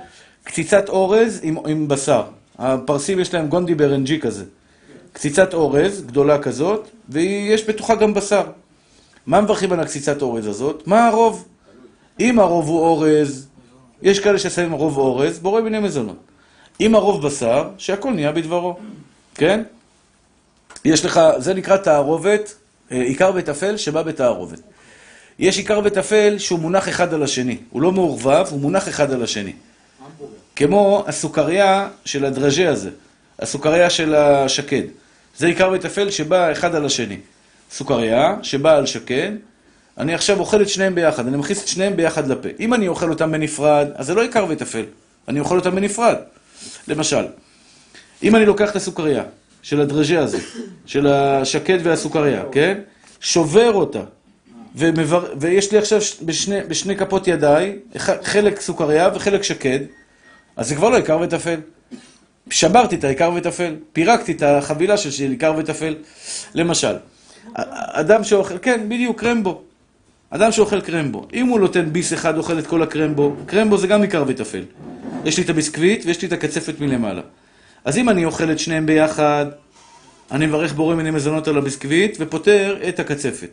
קציצת אורז עם, עם בשר. הפרסים יש להם גונדי ברנג'י כזה. קציצת אורז, גדולה כזאת, ויש בתוכה גם בשר. מה מברכים על הקציצת אורז הזאת? מה הרוב? אם הרוב הוא אורז, יש כאלה ששמים הרוב אורז, בורא מיני מזונות. אם הרוב בשר, שהכל נהיה בדברו. כן? יש לך, זה נקרא תערובת, עיקר וטפל שבא בתערובת. יש עיקר וטפל שהוא מונח אחד על השני. הוא לא מעורבב, הוא מונח אחד על השני. כמו הסוכריה של הדרז'ה הזה, הסוכריה של השקד. זה עיקר וטפל שבא אחד על השני. סוכריה שבא על שקד, אני עכשיו אוכל את שניהם ביחד, אני מכניס את שניהם ביחד לפה. אם אני אוכל אותם בנפרד, אז זה לא עיקר וטפל, אני אוכל אותם בנפרד. למשל, אם אני לוקח את הסוכריה של הדרז'ה הזה, של השקד והסוכריה, כן? שובר אותה, ומבר... ויש לי עכשיו בשני, בשני כפות ידיי, חלק סוכריה וחלק שקד, אז זה כבר לא עיקר וטפל. שברתי את העיקר וטפל, פירקתי את החבילה של עיקר וטפל. למשל, אדם שאוכל, כן, בדיוק קרמבו. אדם שאוכל קרמבו, אם הוא נותן ביס אחד, אוכל את כל הקרמבו, קרמבו זה גם עיקר וטפל. יש לי את הביסקוויט ויש לי את הקצפת מלמעלה. אז אם אני אוכל את שניהם ביחד, אני מברך בורא מיני מזונות על הביסקוויט ופותר את הקצפת.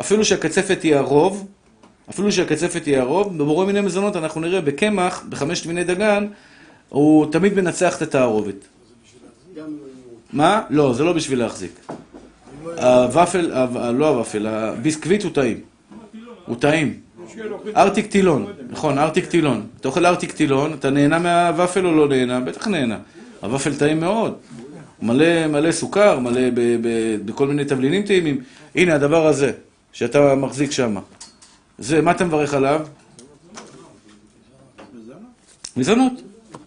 אפילו שהקצפת היא הרוב, אפילו שהקצפת היא הרוב, בבורא מיני מזונות אנחנו נראה בקמח, בחמשת מיני דגן, הוא תמיד מנצח את התערובת. זה בשביל להחזיק? מה? לא, זה לא בשביל להחזיק. הוואפל, לא הוואפל, הביסקוויט הוא טעים. הוא טעים. ארטיק טילון, נכון, ארטיק טילון. אתה אוכל ארטיק טילון, אתה נהנה מהוואפל או לא נהנה? בטח נהנה. הוואפל טעים מאוד. מלא מלא סוכר, מלא בכל מיני תבלינים טעימים. הנה הדבר הזה, שאתה מחזיק שם. זה, מה אתה מברך עליו? מזונות.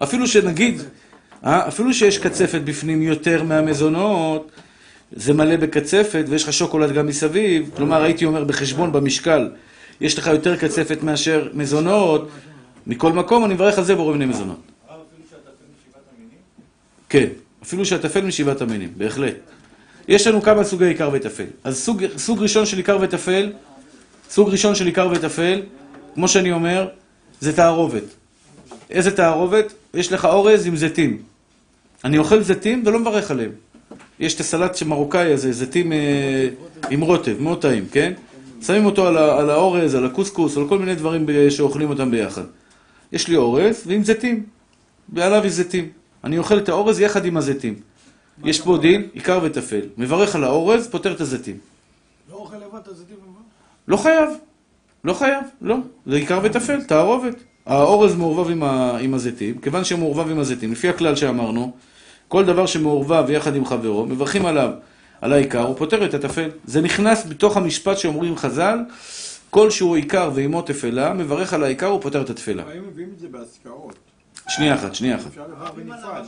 אפילו שנגיד, אפילו שיש קצפת בפנים יותר מהמזונות, זה מלא בקצפת ויש לך שוקולד גם מסביב, כלומר הייתי אומר בחשבון במשקל, יש לך יותר קצפת מאשר מזונות, מכל מקום אני מברך על זה בורא מיני מזונות. אפילו שהטפל משבעת המינים? כן, אפילו שהטפל משבעת המינים, בהחלט. יש לנו כמה סוגי עיקר וטפל. אז סוג, סוג ראשון של עיקר וטפל, סוג ראשון של עיקר וטפל, כמו שאני אומר, זה תערובת. איזה תערובת? יש לך אורז עם זיתים. אני אוכל זיתים ולא מברך עליהם. יש את הסלט מרוקאי הזה, זיתים אה, עם רוטב, מאוד טעים, כן? שמים אותו על, על האורז, על הקוסקוס, על כל מיני דברים שאוכלים אותם ביחד. יש לי אורז ועם זיתים, ועליו יש זיתים. אני אוכל את האורז יחד עם הזיתים. יש פה דין, עיקר וטפל. מברך על האורז, פותר את הזיתים. לא אוכל לבד את הזיתים? לא חייב, לא חייב, לא. זה עיקר וטפל, תערובת. האורז מעורבב עם, ה... עם הזיתים, כיוון שמעורבב עם הזיתים, לפי הכלל שאמרנו, כל דבר שמעורבב יחד עם חברו, מברכים עליו, על העיקר, הוא פותר את הטפל. זה נכנס בתוך המשפט שאומרים חז"ל, כל שהוא עיקר ועימו תפלה, מברך על העיקר, הוא פותר את התפלה. האם מביאים את זה בהסכאות? שנייה אחת, שנייה אחת. אפשר לבחר בנפרד,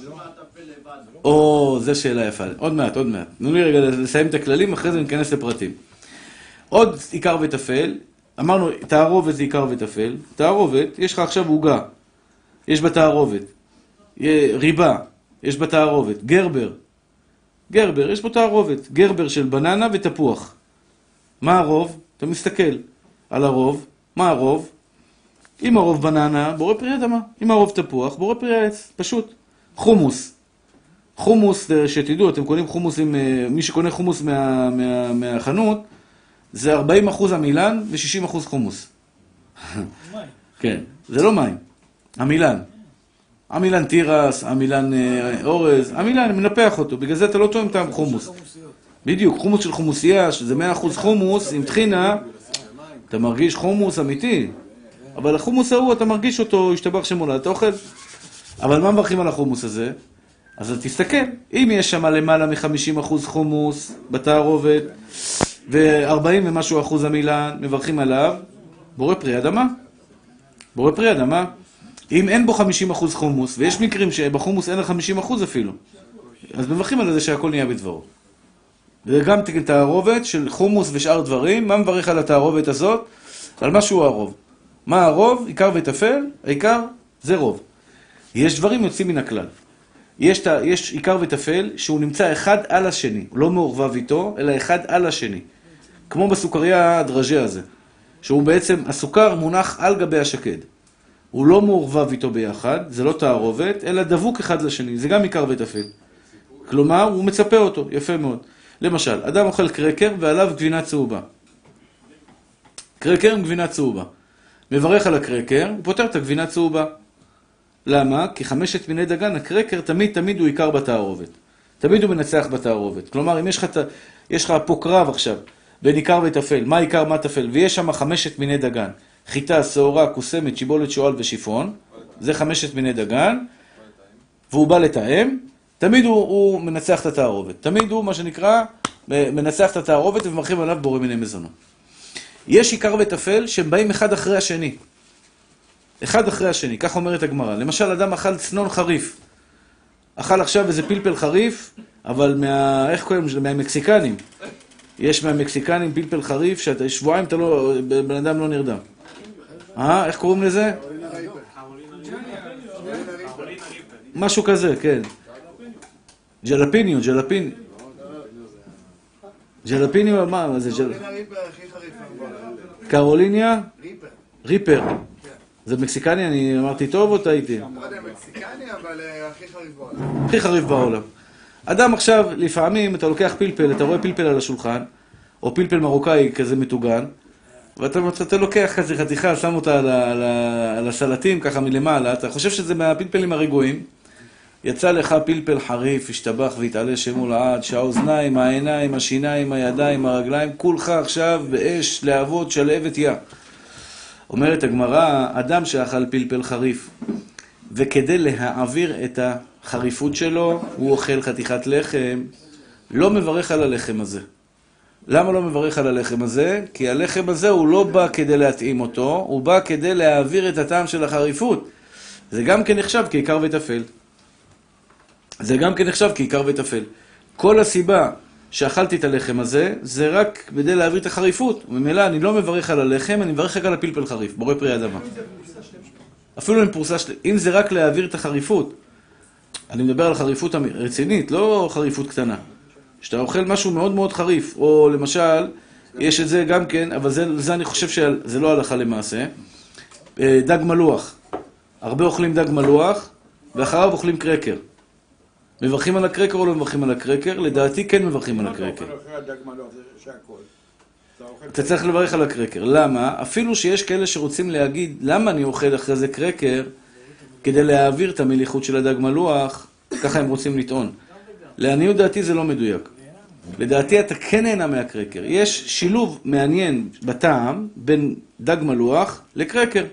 לא? או, זו שאלה יפה. עוד מעט, עוד מעט. תנו לי רגע לסיים את הכללים, אחרי זה ניכנס לפרטים. עוד עיקר וטפל, אמרנו, תערובת זה עיקר וטפל. תערובת, יש לך עכשיו עוגה, יש בה תערובת, ריבה, יש בה תערובת, גרבר, גרבר, יש פה תערובת, גרבר של בננה ותפוח. מה הרוב? אתה מסתכל על הרוב, מה הרוב? אם הרוב בננה, בורא פרי אדמה, אם הרוב תפוח, בורא פרי העץ, פשוט. חומוס, חומוס שתדעו, אתם קונים חומוס, עם, מי שקונה חומוס מה, מה, מהחנות, זה ארבעים אחוז המילן ו-שישים אחוז חומוס. כן, זה לא מים. המילן. המילן טירס, המילן אורז, המילן מנפח אותו, בגלל זה אתה לא טועם טעם חומוס. בדיוק, חומוס של חומוסייה, שזה מאה אחוז חומוס, עם תחינה, אתה מרגיש חומוס אמיתי. אבל החומוס ההוא, אתה מרגיש אותו, ישתבח שמולד, אתה אוכל. אבל מה מברכים על החומוס הזה? אז תסתכל, אם יש שם למעלה מ-חמישים אחוז חומוס בתערובת, וארבעים ומשהו אחוז המילן, מברכים עליו, בורא פרי אדמה. בורא פרי אדמה. אם אין בו חמישים אחוז חומוס, ויש מקרים שבחומוס אין לה חמישים אחוז אפילו, אז מברכים על זה שהכל נהיה בדברו. וגם תערובת של חומוס ושאר דברים, מה מברך על התערובת הזאת? על מה שהוא הרוב. מה הרוב? עיקר וטפל, העיקר זה רוב. יש דברים יוצאים מן הכלל. יש, יש עיקר וטפל שהוא נמצא אחד על השני, לא מעורבב איתו, אלא אחד על השני. כמו בסוכריה הדרז'ה הזה, שהוא בעצם, הסוכר מונח על גבי השקד. הוא לא מעורבב איתו ביחד, זה לא תערובת, אלא דבוק אחד לשני, זה גם עיקר וטפל. כלומר, הוא מצפה אותו, יפה מאוד. למשל, אדם אוכל קרקר ועליו גבינה צהובה. קרקר עם גבינה צהובה. מברך על הקרקר, הוא פותר את הגבינה צהובה. למה? כי חמשת מיני דגן, הקרקר תמיד תמיד הוא עיקר בתערובת. תמיד הוא מנצח בתערובת. כלומר, אם יש לך פה קרב עכשיו, בין עיקר וטפל, מה עיקר, מה טפל, ויש שם חמשת מיני דגן. חיטה, שעורה, קוסמת, שיבולת, שועל ושיפון, זה חמשת מיני דגן, והוא בא לתאם, תמיד הוא, הוא מנצח את התערובת, תמיד הוא מה שנקרא מנצח את התערובת ומרחיב עליו בורא מיני מזונות. יש עיקר וטפל שהם באים אחד אחרי השני, אחד אחרי השני, כך אומרת הגמרא, למשל אדם אכל צנון חריף, אכל עכשיו איזה פלפל חריף, אבל מה... איך קוראים? מהמקסיקנים. יש מהמקסיקנים פלפל חריף, שאתה שבועיים אתה לא... בן אדם לא נרדם. אה? איך קוראים לזה? משהו כזה, כן. ג'לפיניו, ג'לפיניו. ג'לפיניו, מה זה ג'ל... קרוליניה? ריפר. ריפר. זה מקסיקני, אני אמרתי טוב או טעיתי? מקסיקני, אבל הכי חריף בעולם. הכי חריף בעולם. אדם עכשיו, לפעמים אתה לוקח פלפל, אתה רואה פלפל על השולחן, או פלפל מרוקאי כזה מטוגן, ואתה לוקח כזה חתיכה, שם אותה על הסלטים, ככה מלמעלה, אתה חושב שזה מהפלפלים הרגועים, יצא לך פלפל חריף, השתבח והתעלה שמו לעד, שהאוזניים, העיניים, השיניים, הידיים, הרגליים, כולך עכשיו באש להבות שלהבת יה. אומרת הגמרא, אדם שאכל פלפל חריף, וכדי להעביר את החריפות שלו, הוא אוכל חתיכת לחם, לא מברך על הלחם הזה. למה לא מברך על הלחם הזה? כי הלחם הזה הוא לא בא כדי להתאים אותו, הוא בא כדי להעביר את הטעם של החריפות. זה גם כן נחשב כעיקר וטפל. זה גם כן נחשב כעיקר וטפל. כל הסיבה שאכלתי את הלחם הזה, זה רק כדי להעביר את החריפות. וממילא אני לא מברך על הלחם, אני מברך רק על הפלפל חריף, בורא פרי אדמה. אפילו אם פורסה שלמה. אם זה רק להעביר את החריפות, אני מדבר על חריפות רצינית, לא חריפות קטנה. שאתה אוכל משהו מאוד מאוד חריף, או למשל, יש את זה גם כן, אבל זה, זה אני חושב שזה לא הלכה למעשה. דג מלוח. הרבה אוכלים דג מלוח, ואחריו אוכלים קרקר. מברכים על הקרקר או לא מברכים על הקרקר? לדעתי כן מברכים על הקרקר. אתה צריך לברך על הקרקר. למה? אפילו שיש כאלה שרוצים להגיד למה אני אוכל אחרי זה קרקר, כדי להעביר את המליחות של הדג מלוח, ככה הם רוצים לטעון. לעניות דעתי זה לא מדויק. לדעתי אתה כן נהנה מהקרקר. יש שילוב מעניין בטעם בין דג מלוח לקרקר.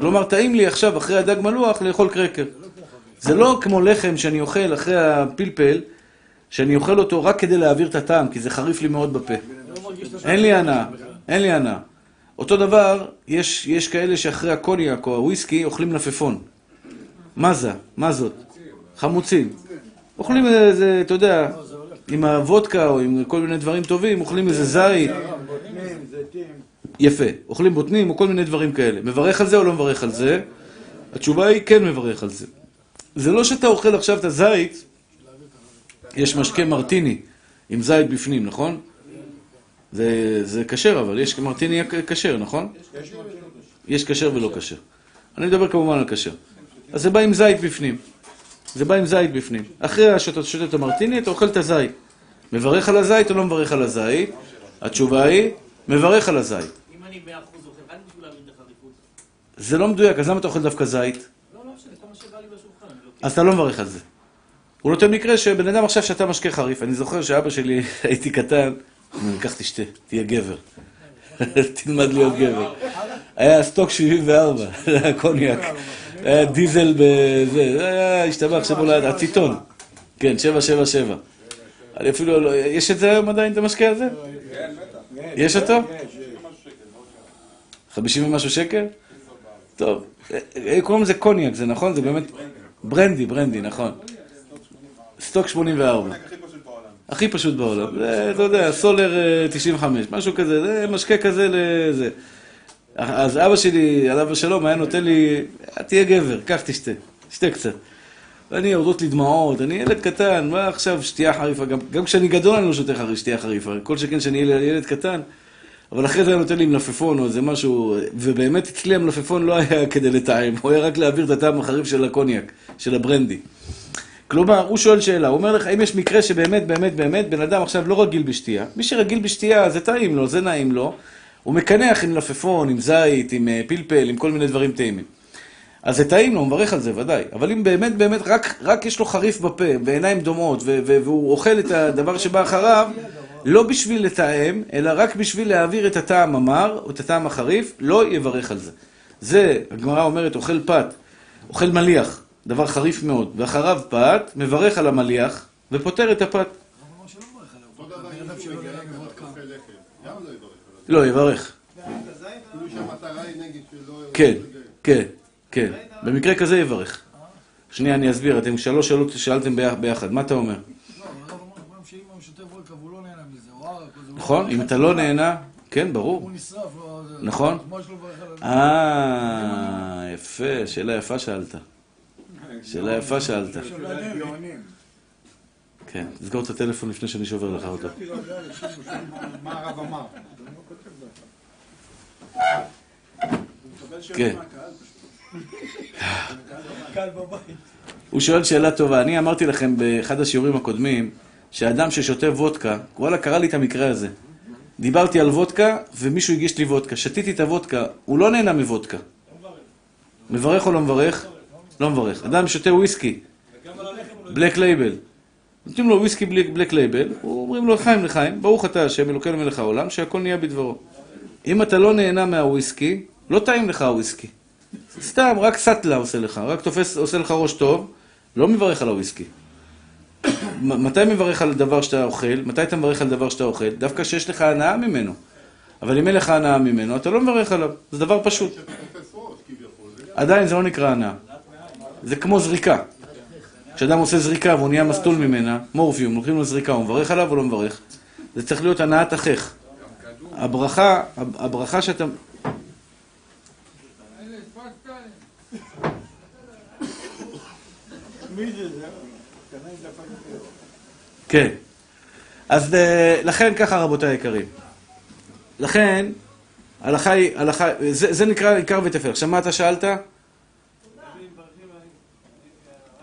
כלומר, טעים לי עכשיו אחרי הדג מלוח לאכול קרקר. זה לא כמו לחם שאני אוכל אחרי הפלפל, שאני אוכל אותו רק כדי להעביר את הטעם, כי זה חריף לי מאוד בפה. אין לי ענה, אין לי ענה. אותו דבר, יש, יש כאלה שאחרי הקוניאק או הוויסקי אוכלים לפפון. מה זה? מה זאת? חמוצים. אוכלים איזה, אתה יודע, עם הוודקה או עם כל מיני דברים טובים, אוכלים איזה זית. יפה. אוכלים בוטנים או כל מיני דברים כאלה. מברך על זה או לא מברך על זה? התשובה היא כן מברך על זה. זה לא שאתה אוכל עכשיו את הזית, יש משקה מרטיני עם זית בפנים, נכון? זה, זה קשר, אבל יש מרטיני קשר, נכון? יש קשר ולא קשר. אני מדבר כמובן על קשר. אז זה בא עם זית בפנים. זה בא עם זית בפנים. אחרי שאתה שותה את המרטיני, אתה אוכל את הזית. מברך על הזית או לא מברך על הזית? התשובה היא, מברך על הזית. אם אני מאה אחוז אוכל, אני בשביל להבין את החריפות. זה לא מדויק, אז למה אתה אוכל דווקא זית? אז אתה לא מברך על זה. הוא נותן מקרה שבן אדם עכשיו שתה משקה חריף. אני זוכר שאבא שלי, הייתי קטן, הוא אומר, קח תשתה, תהיה גבר. תלמד להיות גבר. היה סטוק שבעים וארבע, הקוניאק. היה דיזל בזה, זה היה השתבח, שבו ליד, הציטון. כן, שבע שבע שבע. אני אפילו לא, יש את זה היום עדיין, את המשקה הזה? יש אותו? חמישים ומשהו שקל? טוב. קוראים לזה קוניאק, זה נכון? זה באמת... ברנדי, ברנדי, נכון. סטוק שמונים וארבע. הכי פשוט בעולם. אתה יודע, סולר תשעים וחמש, משהו כזה, זה משקה כזה לזה. אז אבא שלי, עליו השלום, היה נותן לי, תהיה גבר, קח תשתה, תשתה קצת. ואני יורדות לי דמעות, אני ילד קטן, מה עכשיו שתייה חריפה? גם כשאני גדול אני לא שותה שתייה חריפה, כל שכן שאני ילד קטן. אבל אחרי זה היה נותן לי מלפפון או איזה משהו, ובאמת אצלי המלפפון לא היה כדי לטעם, הוא היה רק להעביר את הטעם החריף של הקוניאק, של הברנדי. כלומר, הוא שואל שאלה, הוא אומר לך, אם יש מקרה שבאמת, באמת, באמת, בן אדם עכשיו לא רגיל בשתייה, מי שרגיל בשתייה זה טעים לו, זה נעים לו, הוא מקנח עם מלפפון, עם זית, עם פלפל, עם כל מיני דברים טעימים. אז זה טעים לו, הוא מברך על זה, ודאי. אבל אם באמת, באמת, רק, רק יש לו חריף בפה, בעיניים דומות, והוא אוכל את הדבר שבא אחריו, לא בשביל לטעם, אלא רק בשביל להעביר את הטעם המר, או את הטעם החריף, לא יברך על זה. זה, הגמרא אומרת, אוכל פת, אוכל מליח, דבר חריף מאוד, ואחריו פת, מברך על המליח, ופותר את הפת. לא, יברך. כן, כן, כן. במקרה כזה יברך. שנייה, אני אסביר. אתם שלוש שאלות שאלתם ביחד. מה אתה אומר? לא, הרב אומרים שאם הוא שותה וודקה והוא לא נהנה מזה, או ערק, או זה... נכון, אם אתה לא נהנה... כן, ברור. הוא נשרף, לא... נכון? אה, יפה. שאלה יפה שאלת. שאלה יפה שאלת. כן, תסגור את הטלפון לפני שאני שובר לך אותו. מה הרב אמר? כן. הוא שואל שאלה טובה. אני אמרתי לכם באחד השיעורים הקודמים שאדם ששותה וודקה, וואלה, קרא לי את המקרה הזה. דיברתי על וודקה ומישהו הגיש לי וודקה, שתיתי את הוודקה, הוא לא נהנה מוודקה. מברך או לא מברך? לא מברך. אדם שותה וויסקי, בלק לייבל, נותנים לו וויסקי בלק לייבל, אומרים לו לחיים לחיים, ברוך אתה השם אלוקינו מלך העולם, שהכל נהיה בדברו. אם אתה לא נהנה מהוויסקי, לא טעים לך הוויסקי. סתם, רק סטלה עושה לך, רק תופס, עושה לך ראש טוב, לא מברך על הוויסקי. מתי מברך על דבר שאתה אוכל? מתי אתה מברך על דבר שאתה אוכל? דווקא שיש לך הנאה ממנו. אבל אם אין לך הנאה ממנו, אתה לא מברך עליו. זה דבר פשוט. עדיין זה לא נקרא הנאה. זה כמו זריקה. כשאדם עושה זריקה והוא נהיה מסטול ממנה, מורפיום, לוקחים לו זריקה, הוא מברך עליו או לא מברך? זה צריך להיות הנאת החך. הברכה, הברכה שאתה... כן. אז לכן ככה רבותיי היקרים. לכן, הלכה היא, הלכה, זה, זה נקרא עיקר ותפר. עכשיו מה אתה שאלת?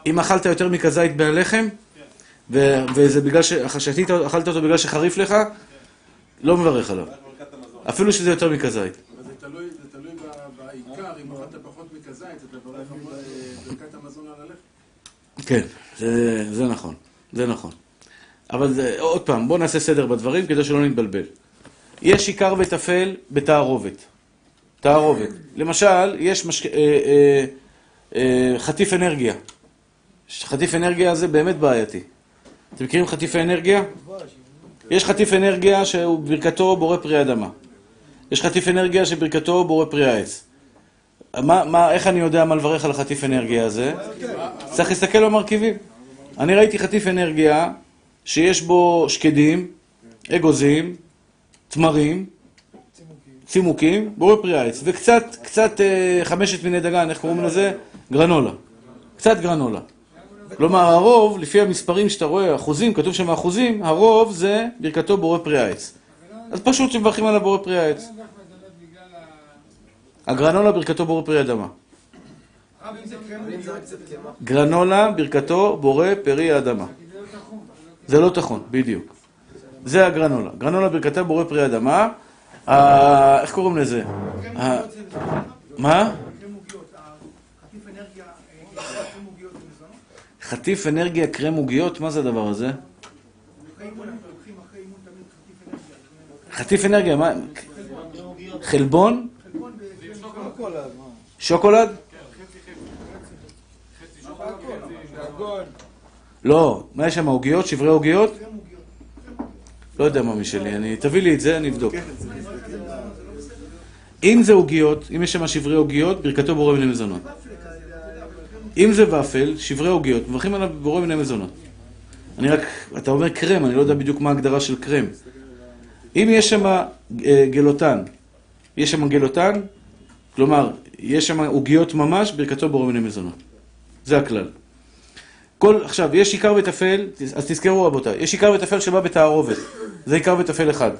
אם אכלת יותר מכזית בלחם, וזה בגלל ששתית, אכלת אותו בגלל שחריף לך, לא מברך עליו. אפילו שזה יותר מכזית. זה תלוי בעיקר, אם אכלת פחות מכזית, אתה מברך על ברכת המזון על הלחם? כן, זה נכון, זה נכון. אבל זה, עוד פעם, בואו נעשה סדר בדברים כדי שלא נתבלבל. יש עיקר וטפל בתערובת. תערובת. למשל, יש משק... אה, אה, אה, חטיף אנרגיה. חטיף אנרגיה זה באמת בעייתי. אתם מכירים חטיף אנרגיה? יש חטיף אנרגיה שברכתו בורא פרי אדמה. יש חטיף אנרגיה שברכתו בורא פרי העץ. מה, מה, איך אני יודע מה לברך על החטיף אנרגיה הזה? צריך להסתכל במרכיבים. אני ראיתי חטיף אנרגיה... שיש בו שקדים, אגוזים, תמרים, צימוקים, בורא פרי העץ, וקצת, קצת חמשת מיני דגן, איך קוראים לזה? גרנולה. קצת גרנולה. כלומר, הרוב, לפי המספרים שאתה רואה, אחוזים, כתוב שם אחוזים, הרוב זה ברכתו בורא פרי העץ. אז פשוט שמברכים עליו בורא פרי העץ. הגרנולה ברכתו בורא פרי אדמה. גרנולה ברכתו בורא פרי האדמה. זה לא תכון, בדיוק. זה הגרנולה. גרנולה ברכתה בורא פרי אדמה. איך קוראים לזה? מה? חטיף אנרגיה קרם עוגיות? מה זה הדבר הזה? חטיף אנרגיה, מה? חלבון? שוקולד? לא, מה יש שם? עוגיות? שברי עוגיות? לא יודע מה משלי, תביא לי את זה, אני אבדוק. אם זה עוגיות, אם יש שם שברי עוגיות, ברכתו בורא מיני מזונות. אם זה ופל, שברי עוגיות, מברכים עליו בורא מיני מזונות. אני רק, אתה אומר קרם, אני לא יודע בדיוק מה ההגדרה של קרם. אם יש שם גלוטן, יש שם גלוטן, כלומר, יש שם עוגיות ממש, ברכתו בורא מיני מזונות. זה הכלל. כל, עכשיו, יש עיקר וטפל, אז תזכרו רבותיי, יש עיקר וטפל שבא בתערובת. זה עיקר וטפל אחד.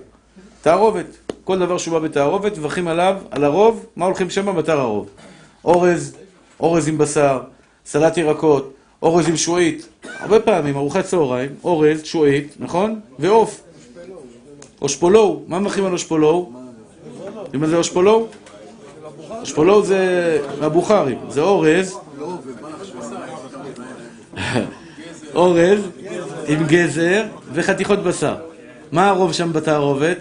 תערובת. כל דבר שבא בתערובת, מברכים עליו, על הרוב, מה הולכים שם? בתר הרוב. אורז, אורז עם בשר, סלט ירקות, אורז עם שועית. הרבה פעמים, ארוחת צהריים, אורז, שועית, נכון? ועוף. אושפולו. מה מברכים על אושפולו? אם זה אושפולו? אושפולו זה הבוכרים, זה אורז. אורז עם גזר וחתיכות בשר. מה הרוב שם בתערובת?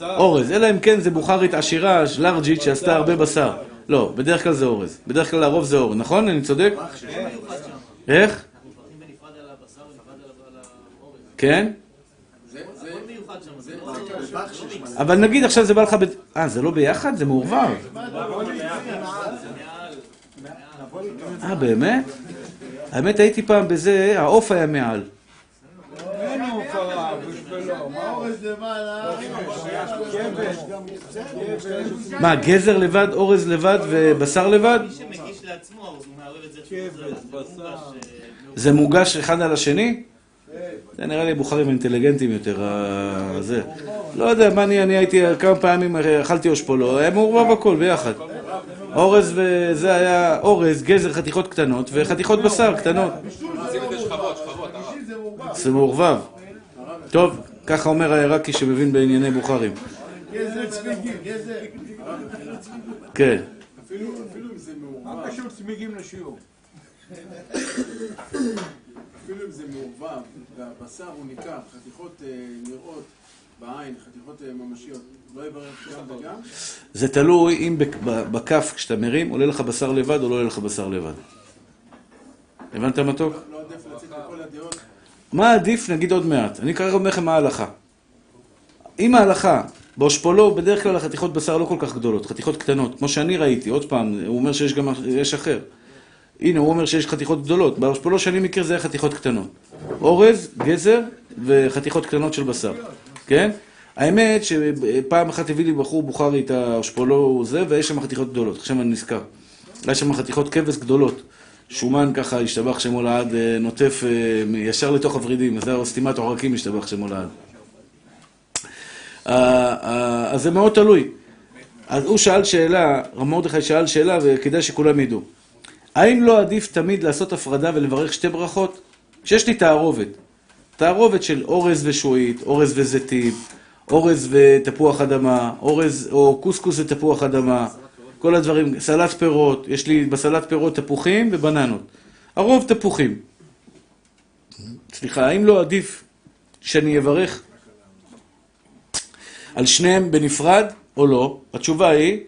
אורז. אלא אם כן זה בוכרית עשירה, שלארג'ית, שעשתה הרבה בשר. לא, בדרך כלל זה אורז. בדרך כלל הרוב זה אורז. נכון? אני צודק? איך? כן? אבל נגיד עכשיו זה בא לך... אה, זה לא ביחד? זה מעורבב. אה, באמת? האמת, הייתי פעם בזה, העוף היה מעל. אין עוף הרב, בשבילו. מה אורז לבד? מה, גזר לבד, אורז לבד ובשר לבד? מי שמגיש לעצמו, אז הוא מערב את זה. זה מוגש אחד על השני? זה נראה לי בוחרים אינטליגנטים יותר, זה. לא יודע, מה אני, אני הייתי כמה פעמים, אכלתי אושפולו, היה מעורבב הכל ביחד. אורז וזה היה אורז, גזר, חתיכות קטנות וחתיכות בשר קטנות. זה מעורבב. טוב, ככה אומר העיראקי שמבין בענייני בוחרים. גזר צמיגים, גזר. כן. אפילו אם זה מעורבב. משהו צמיגים לשיעור. אפילו אם זה מעורבב, והבשר הוא ניכר, חתיכות נראות בעין, חתיכות ממשיות, לא יברך גם וגם? זה תלוי אם בכף כשאתה מרים, עולה לך בשר לבד או לא עולה לך בשר לבד. הבנת מתוק? לא עדיף לצאת לכל הדעות. מה עדיף? נגיד עוד מעט. אני כרגע אומר לכם מה ההלכה. אם ההלכה, באושפולו, בדרך כלל החתיכות בשר לא כל כך גדולות, חתיכות קטנות, כמו שאני ראיתי, עוד פעם, הוא אומר שיש גם אחר. הנה, הוא אומר שיש חתיכות גדולות. באושפולו שאני מכיר זה היה חתיכות קטנות. אורז, גזר וחתיכות קטנות של בשר. כן? האמת שפעם אחת הביא לי בחור בוחרי את האושפולו הזה, ויש שם חתיכות גדולות. עכשיו אני נזכר. היה שם חתיכות כבש גדולות. שומן ככה השתבח שמו לעד, נוטף ישר לתוך הורידים. אז זה סתימת עורקים השתבח שמו לעד. אז זה מאוד תלוי. אז הוא שאל שאלה, רב מרדכי שאל שאלה, וכדאי שכולם ידעו. האם לא עדיף תמיד לעשות הפרדה ולברך שתי ברכות? כשיש לי תערובת, תערובת של אורז ושועית, אורז וזיתים, אורז ותפוח אדמה, אורז או קוסקוס ותפוח אדמה, כל הדברים, סלט פירות, יש לי בסלט פירות תפוחים ובננות, הרוב תפוחים. סליחה, האם לא עדיף שאני אברך על שניהם בנפרד או לא? התשובה היא,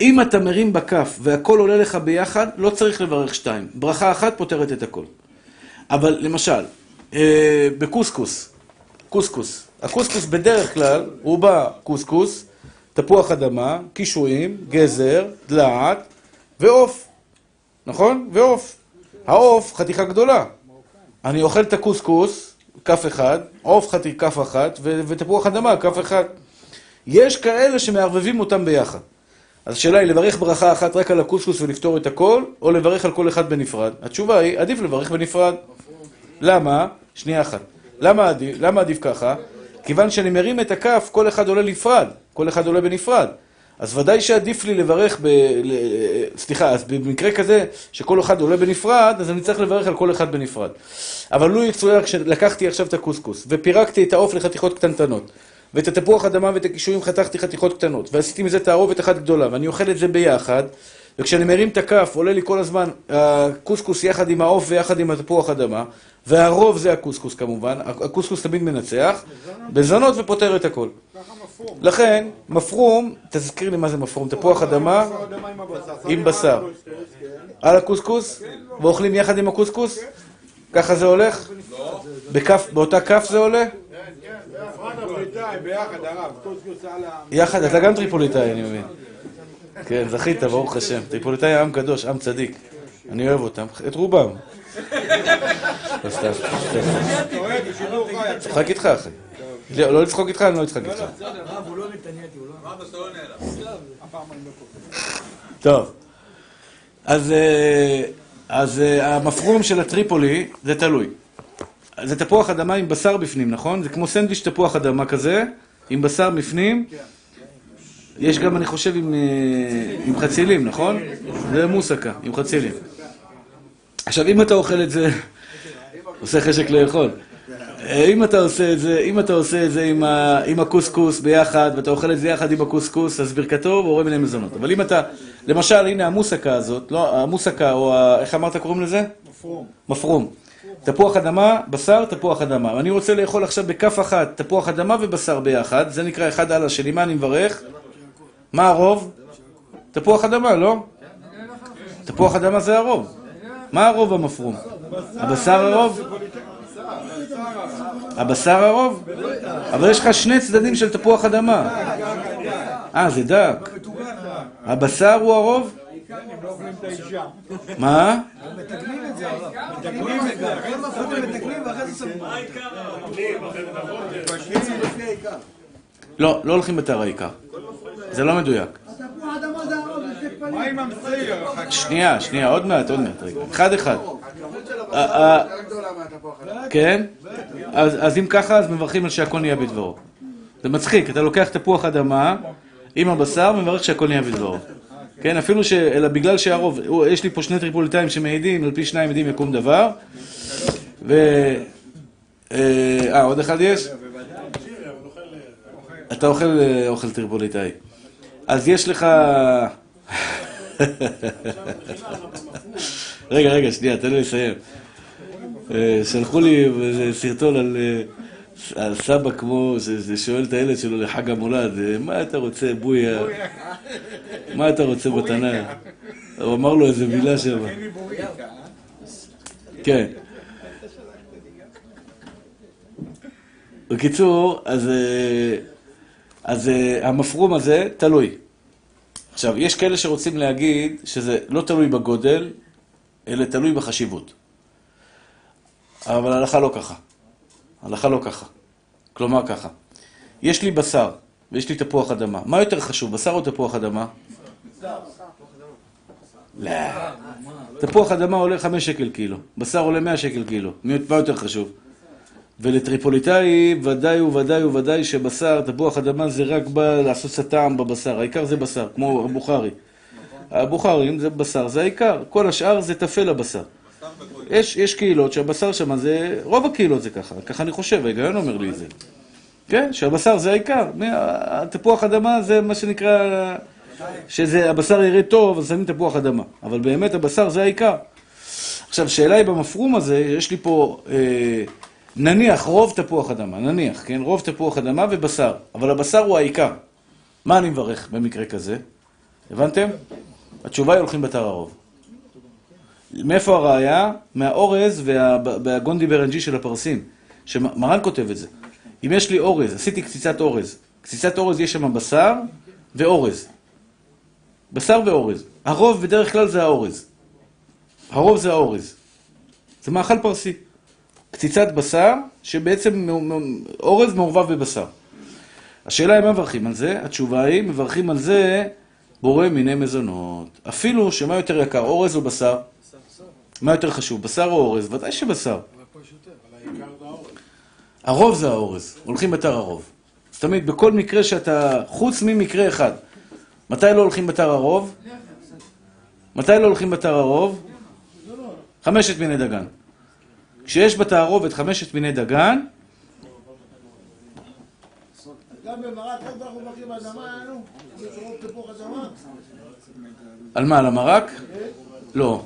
אם אתה מרים בכף והכל עולה לך ביחד, לא צריך לברך שתיים. ברכה אחת פותרת את הכל. אבל למשל, אה, בקוסקוס, קוסקוס. הקוסקוס בדרך כלל, הוא בא קוסקוס, תפוח אדמה, קישואים, גזר, דלעת ועוף. נכון? ועוף. העוף חתיכה גדולה. אני אוכל את הקוסקוס, כף אחד, עוף חתיכה כף אחת, ותפוח אדמה, כף אחד. יש כאלה שמערבבים אותם ביחד. אז השאלה היא, לברך ברכה אחת רק על הקוסקוס ולפתור את הכל, או לברך על כל אחד בנפרד? התשובה היא, עדיף לברך בנפרד. למה? שנייה אחת. למה עדיף, למה עדיף ככה? כיוון שאני מרים את הכף, כל אחד עולה לפרד, כל אחד עולה בנפרד. אז ודאי שעדיף לי לברך, ב... סליחה, אז במקרה כזה שכל אחד עולה בנפרד, אז אני צריך לברך על כל אחד בנפרד. אבל לו יצויר כשלקחתי עכשיו את הקוסקוס, ופירקתי את העוף לחתיכות קטנטנות, ואת התפוח אדמה ואת הקישואים חתכתי חתיכות קטנות, ועשיתי מזה תערובת אחת גדולה, ואני אוכל את זה ביחד, וכשאני מרים את הכף, עולה לי כל הזמן הקוסקוס יחד עם העוף ויחד עם התפוח אדמה, והרוב זה הקוסקוס כמובן, הקוסקוס תמיד מנצח, בזנות ופותר את הכל. לכן, מפרום, תזכיר לי מה זה מפרום, תפוח אדמה עם בשר. על הקוסקוס, ואוכלים יחד עם הקוסקוס? ככה זה הולך? באותה כף זה עולה? יחד, אתה גם טריפוליטאי, אני מבין. כן, זכית, ברוך השם. טריפוליטאי עם קדוש, עם צדיק. אני אוהב אותם, את רובם. צחק איתך, אחי. לא לצחוק איתך, אני לא אצחק איתך. טוב. אז המפרום של הטריפולי, זה תלוי. זה תפוח אדמה עם בשר בפנים, נכון? זה כמו סנדוויץ' תפוח אדמה כזה, עם בשר בפנים. יש גם, אני חושב, עם חצילים, נכון? זה מוסקה, עם חצילים. עכשיו, אם אתה אוכל את זה, עושה חשק לאכול. אם אתה עושה את זה, אם אתה עושה את זה עם הקוסקוס ביחד, ואתה אוכל את זה יחד עם הקוסקוס, אז ברכתו ועורר מיני מזונות. אבל אם אתה, למשל, הנה המוסקה הזאת, לא, המוסקה, או איך אמרת קוראים לזה? מפרום. מפרום. תפוח אדמה, בשר, תפוח אדמה. אני רוצה לאכול עכשיו בכף אחת, תפוח אדמה ובשר ביחד. זה נקרא אחד על השני. מה אני מברך? מה הרוב? תפוח אדמה, לא? תפוח אדמה זה הרוב. מה הרוב המפרום? הבשר הרוב? הבשר הרוב? אבל יש לך שני צדדים של תפוח אדמה. אה, זה דק. הבשר הוא הרוב? הם לא אוכלים את האישה. מה? מתקנים את זה, הרב. מתקנים את זה. אחרי מפרודים מתקנים ואחרי זה סבבים. מה העיקר? לא, לא הולכים בתאר העיקר. זה לא מדויק. מה עם המסעיר? שנייה, שנייה, עוד מעט, עוד מעט. אחד אחד. כן? אז אם ככה, אז מברכים על שהכל נהיה בדברו. זה מצחיק, אתה לוקח תפוח אדמה עם הבשר ומברך שהכל נהיה בדברו. כן, אפילו ש... אלא בגלל שהרוב... יש לי פה שני טריפוליטאים שמעידים, על פי שניים עדים יקום דבר. ו... אה, עוד אחד יש? אתה אוכל אוכל טריפוליטאי. אז יש לך... רגע, רגע, שנייה, תן לי לסיים. שלחו לי סרטון על... על סבא כמו ששואל את הילד שלו לחג המולד, מה אתה רוצה, בויה? מה אתה רוצה בתנ"ך? הוא אמר לו איזה מילה שם. כן. בקיצור, אז... אז המפרום הזה תלוי. עכשיו, יש כאלה שרוצים להגיד שזה לא תלוי בגודל, אלא תלוי בחשיבות. אבל ההלכה לא ככה. ההלכה לא ככה. כלומר ככה. יש לי בשר, ויש לי תפוח אדמה. מה יותר חשוב, בשר או תפוח אדמה? בשר. לא. תפוח אדמה עולה חמישה שקל קילו. בשר עולה מאה שקל קילו. מה יותר חשוב? ולטריפוליטאי ודאי וודאי וודאי שבשר, תפוח אדמה זה רק בא לעשות סתם בבשר. העיקר זה בשר, כמו הבוכרי. הבוכרים זה בשר, זה העיקר. כל השאר זה תפל הבשר. יש, יש קהילות שהבשר שם זה, רוב הקהילות זה ככה, ככה אני חושב, ההיגיון אומר לי את זה. כן, שהבשר זה העיקר, תפוח אדמה זה מה שנקרא, שזה הבשר יראה טוב, אז שמים תפוח אדמה. אבל באמת הבשר זה העיקר. עכשיו, שאלה היא במפרום הזה, יש לי פה, אה, נניח רוב תפוח אדמה, נניח, כן, רוב תפוח אדמה ובשר, אבל הבשר הוא העיקר. מה אני מברך במקרה כזה? הבנתם? התשובה היא הולכים בתר הרוב. מאיפה הראיה? מהאורז והגונדי ברנג'י של הפרסים, שמרן כותב את זה. אם יש לי אורז, עשיתי קציצת אורז, קציצת אורז יש שם בשר ואורז. בשר ואורז. הרוב בדרך כלל זה האורז. הרוב זה האורז. זה מאכל פרסי. קציצת בשר, שבעצם אורז מעורבב בבשר. השאלה היא מה מברכים על זה? התשובה היא, מברכים על זה בורא מיני מזונות. אפילו שמה יותר יקר, אורז או בשר? מה יותר חשוב, בשר או אורז? ודאי שבשר. הרוב זה האורז, הולכים בתר הרוב. אז תמיד, בכל מקרה שאתה, חוץ ממקרה אחד, מתי לא הולכים בתר הרוב? מתי לא הולכים בתר הרוב? חמשת מיני דגן. כשיש בתר הרוב את חמשת מיני דגן, גם במרק אנחנו מרקים אדמה, אנו? זה רוב תפוח אדמה? על מה, על המרק? לא.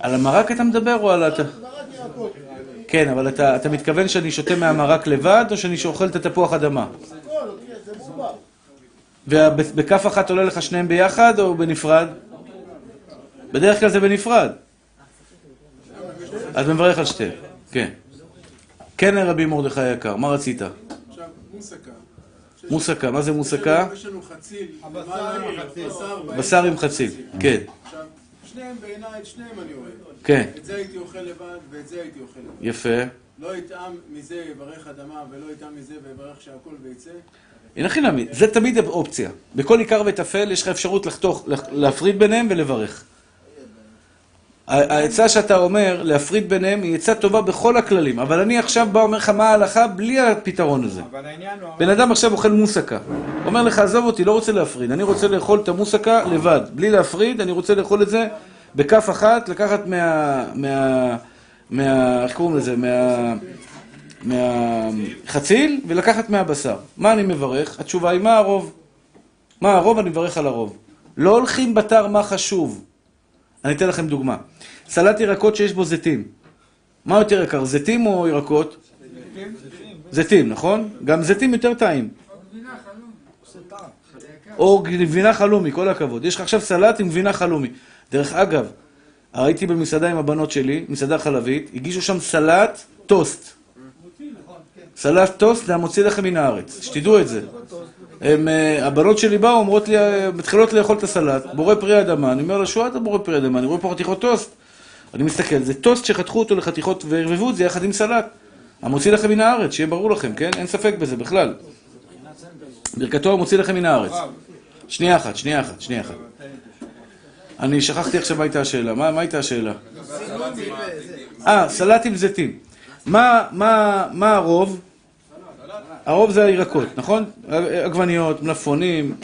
על המרק אתה מדבר או על... כן, אבל אתה מתכוון שאני שותה מהמרק לבד או שאני שאוכל את התפוח אדמה? ובכף אחת עולה לך שניהם ביחד או בנפרד? בדרך כלל זה בנפרד. אז מברך על שתיהם, כן. כן, רבי מרדכי היקר, מה רצית? עכשיו, מוסקה. מוסקה, מה זה מוסקה? יש לנו חציל, בשר עם חציל, כן. עכשיו, שניהם בעיניי, את שניהם אני אוהב. כן. את זה הייתי אוכל לבד ואת זה הייתי אוכל לבד. יפה. לא יטעם מזה יברך אדמה ולא יטעם מזה ויברך שהכל ויצא. הנה חינם, זה תמיד אופציה. בכל עיקר וטפל יש לך אפשרות לחתוך, להפריד ביניהם ולברך. העצה שאתה אומר, להפריד ביניהם, היא עצה טובה בכל הכללים, אבל אני עכשיו בא ואומר לך מה ההלכה בלי הפתרון הזה. בן אדם עכשיו אוכל מוסקה. אומר לך, עזוב אותי, לא רוצה להפריד, אני רוצה לאכול את המוסקה לבד. בלי להפריד, אני רוצה לאכול את זה בכף אחת, לקחת מה... מה... מה... איך קוראים לזה? מה... מהחציל, ולקחת מהבשר. מה אני מברך? התשובה היא, מה הרוב? מה הרוב? אני מברך על הרוב. לא הולכים בתר מה חשוב. אני אתן לכם דוגמה. סלט ירקות שיש בו זיתים. מה יותר יקר, זיתים או ירקות? זיתים. זיתים, נכון? גם זיתים יותר טעים. או גבינה חלומי, כל הכבוד. יש לך עכשיו סלט עם גבינה חלומי. דרך אגב, הייתי במסעדה עם הבנות שלי, מסעדה חלבית, הגישו שם סלט טוסט. סלט טוסט, זה המוציא לכם מן הארץ. שתדעו את זה. הבנות שלי באו, אומרות לי, מתחילות לאכול את הסלט, בורא פרי אדמה, אני אומר לה, שואל אתה בורא פרי אדמה, אני רואה פה חתיכות טוסט. אני מסתכל, זה טוסט שחתכו אותו לחתיכות והרבבו את זה יחד עם סלט. המוציא לכם מן הארץ, שיהיה ברור לכם, כן? אין ספק בזה בכלל. ברכתו המוציא לכם מן הארץ. שנייה אחת, שנייה אחת, שנייה אחת. אני שכחתי עכשיו מה הייתה השאלה, מה הייתה השאלה? אה, סלט עם זיתים. מה הרוב? הרוב זה הירקות, נכון? עגבניות, מלפפונים,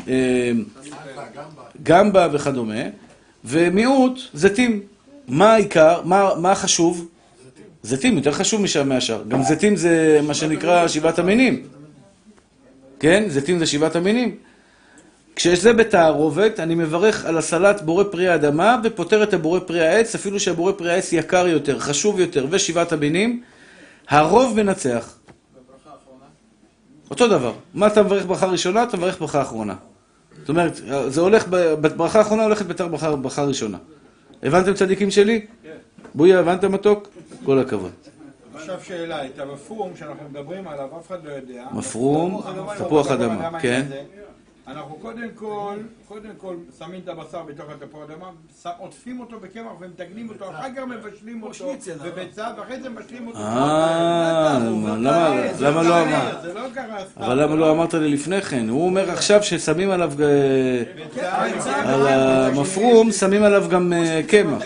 גמבה וכדומה, ומיעוט זיתים. מה העיקר? מה החשוב? זיתים, יותר חשוב משם מהשאר. גם זיתים זה מה שנקרא שבעת המינים. כן? זיתים זה שבעת המינים. כשיש זה בתערובת, אני מברך על הסלט בורא פרי האדמה ופותר את הבורא פרי העץ, אפילו שהבורא פרי העץ יקר יותר, חשוב יותר, ושבעת המינים, הרוב מנצח. אותו דבר. מה אתה מברך ברכה ראשונה? אתה מברך ברכה אחרונה. זאת אומרת, זה הולך, ברכה האחרונה הולכת בתר ברכה ראשונה. הבנתם צדיקים שלי? כן. בויה, הבנת מתוק? כל הכבוד. עכשיו שאלה, את המפרום שאנחנו מדברים עליו, אף אחד לא יודע. מפרום, תפוח אדמה, כן. אנחנו קודם כל, קודם כל, שמים את הבשר בתוך התפוח אדמה, עוטפים אותו בקמח ומתגנים אותו, אחר כך מבשלים אותו, ובצד, ואחרי זה מבשלים אותו. אה, למה לא אמרת? זה לא קרה סתם. אבל למה לא אמרת לי לפני כן? הוא אומר עכשיו ששמים עליו, על המפרום, שמים עליו גם קמח.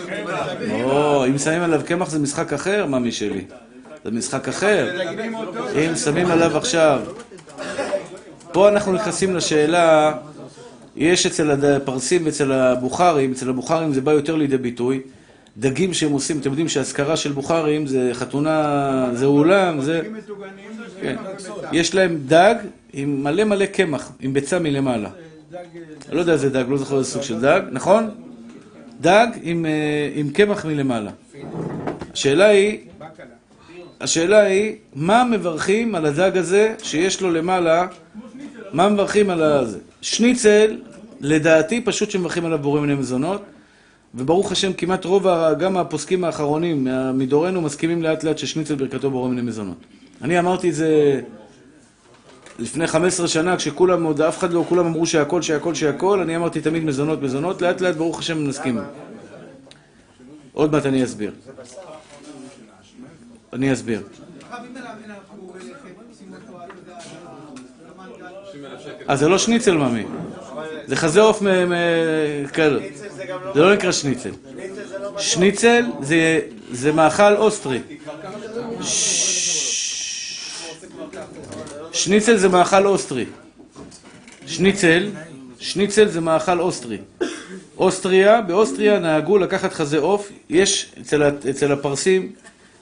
או, אם שמים עליו קמח זה משחק אחר, מאמי שלי. זה משחק אחר. אם שמים עליו עכשיו. פה אנחנו נכנסים לשאלה, יש אצל הפרסים ואצל הבוכרים, אצל הבוכרים זה בא יותר לידי ביטוי, דגים שהם עושים, אתם יודעים שההזכרה של בוכרים זה חתונה, זה אולם, זה... יש להם דג עם מלא מלא קמח, עם ביצה מלמעלה. אני לא יודע איזה דג, לא זוכר איזה סוג של דג, נכון? דג עם קמח מלמעלה. השאלה היא, השאלה היא, מה מברכים על הדג הזה שיש לו למעלה, מה מברכים על הזה? שניצל, לדעתי, פשוט שמברכים עליו בורא מיני מזונות, וברוך השם, כמעט רוב, גם הפוסקים האחרונים, מדורנו, מסכימים לאט לאט ששניצל ברכתו בורא מיני מזונות. אני אמרתי את זה לפני חמש עשרה שנה, כשכולם עוד, אף אחד לא, כולם אמרו שהכל, שהכל, שהכל, אני אמרתי תמיד מזונות, מזונות, לאט לאט, ברוך השם, נסכים. עוד מעט אני אסביר. אני אסביר. אז זה לא שניצל ממי, זה חזה אוף כאלה, זה לא נקרא שניצל. שניצל זה מאכל אוסטרי. שניצל זה מאכל אוסטרי. שניצל, שניצל זה מאכל אוסטרי. אוסטריה, באוסטריה נהגו לקחת חזה אוף, יש אצל הפרסים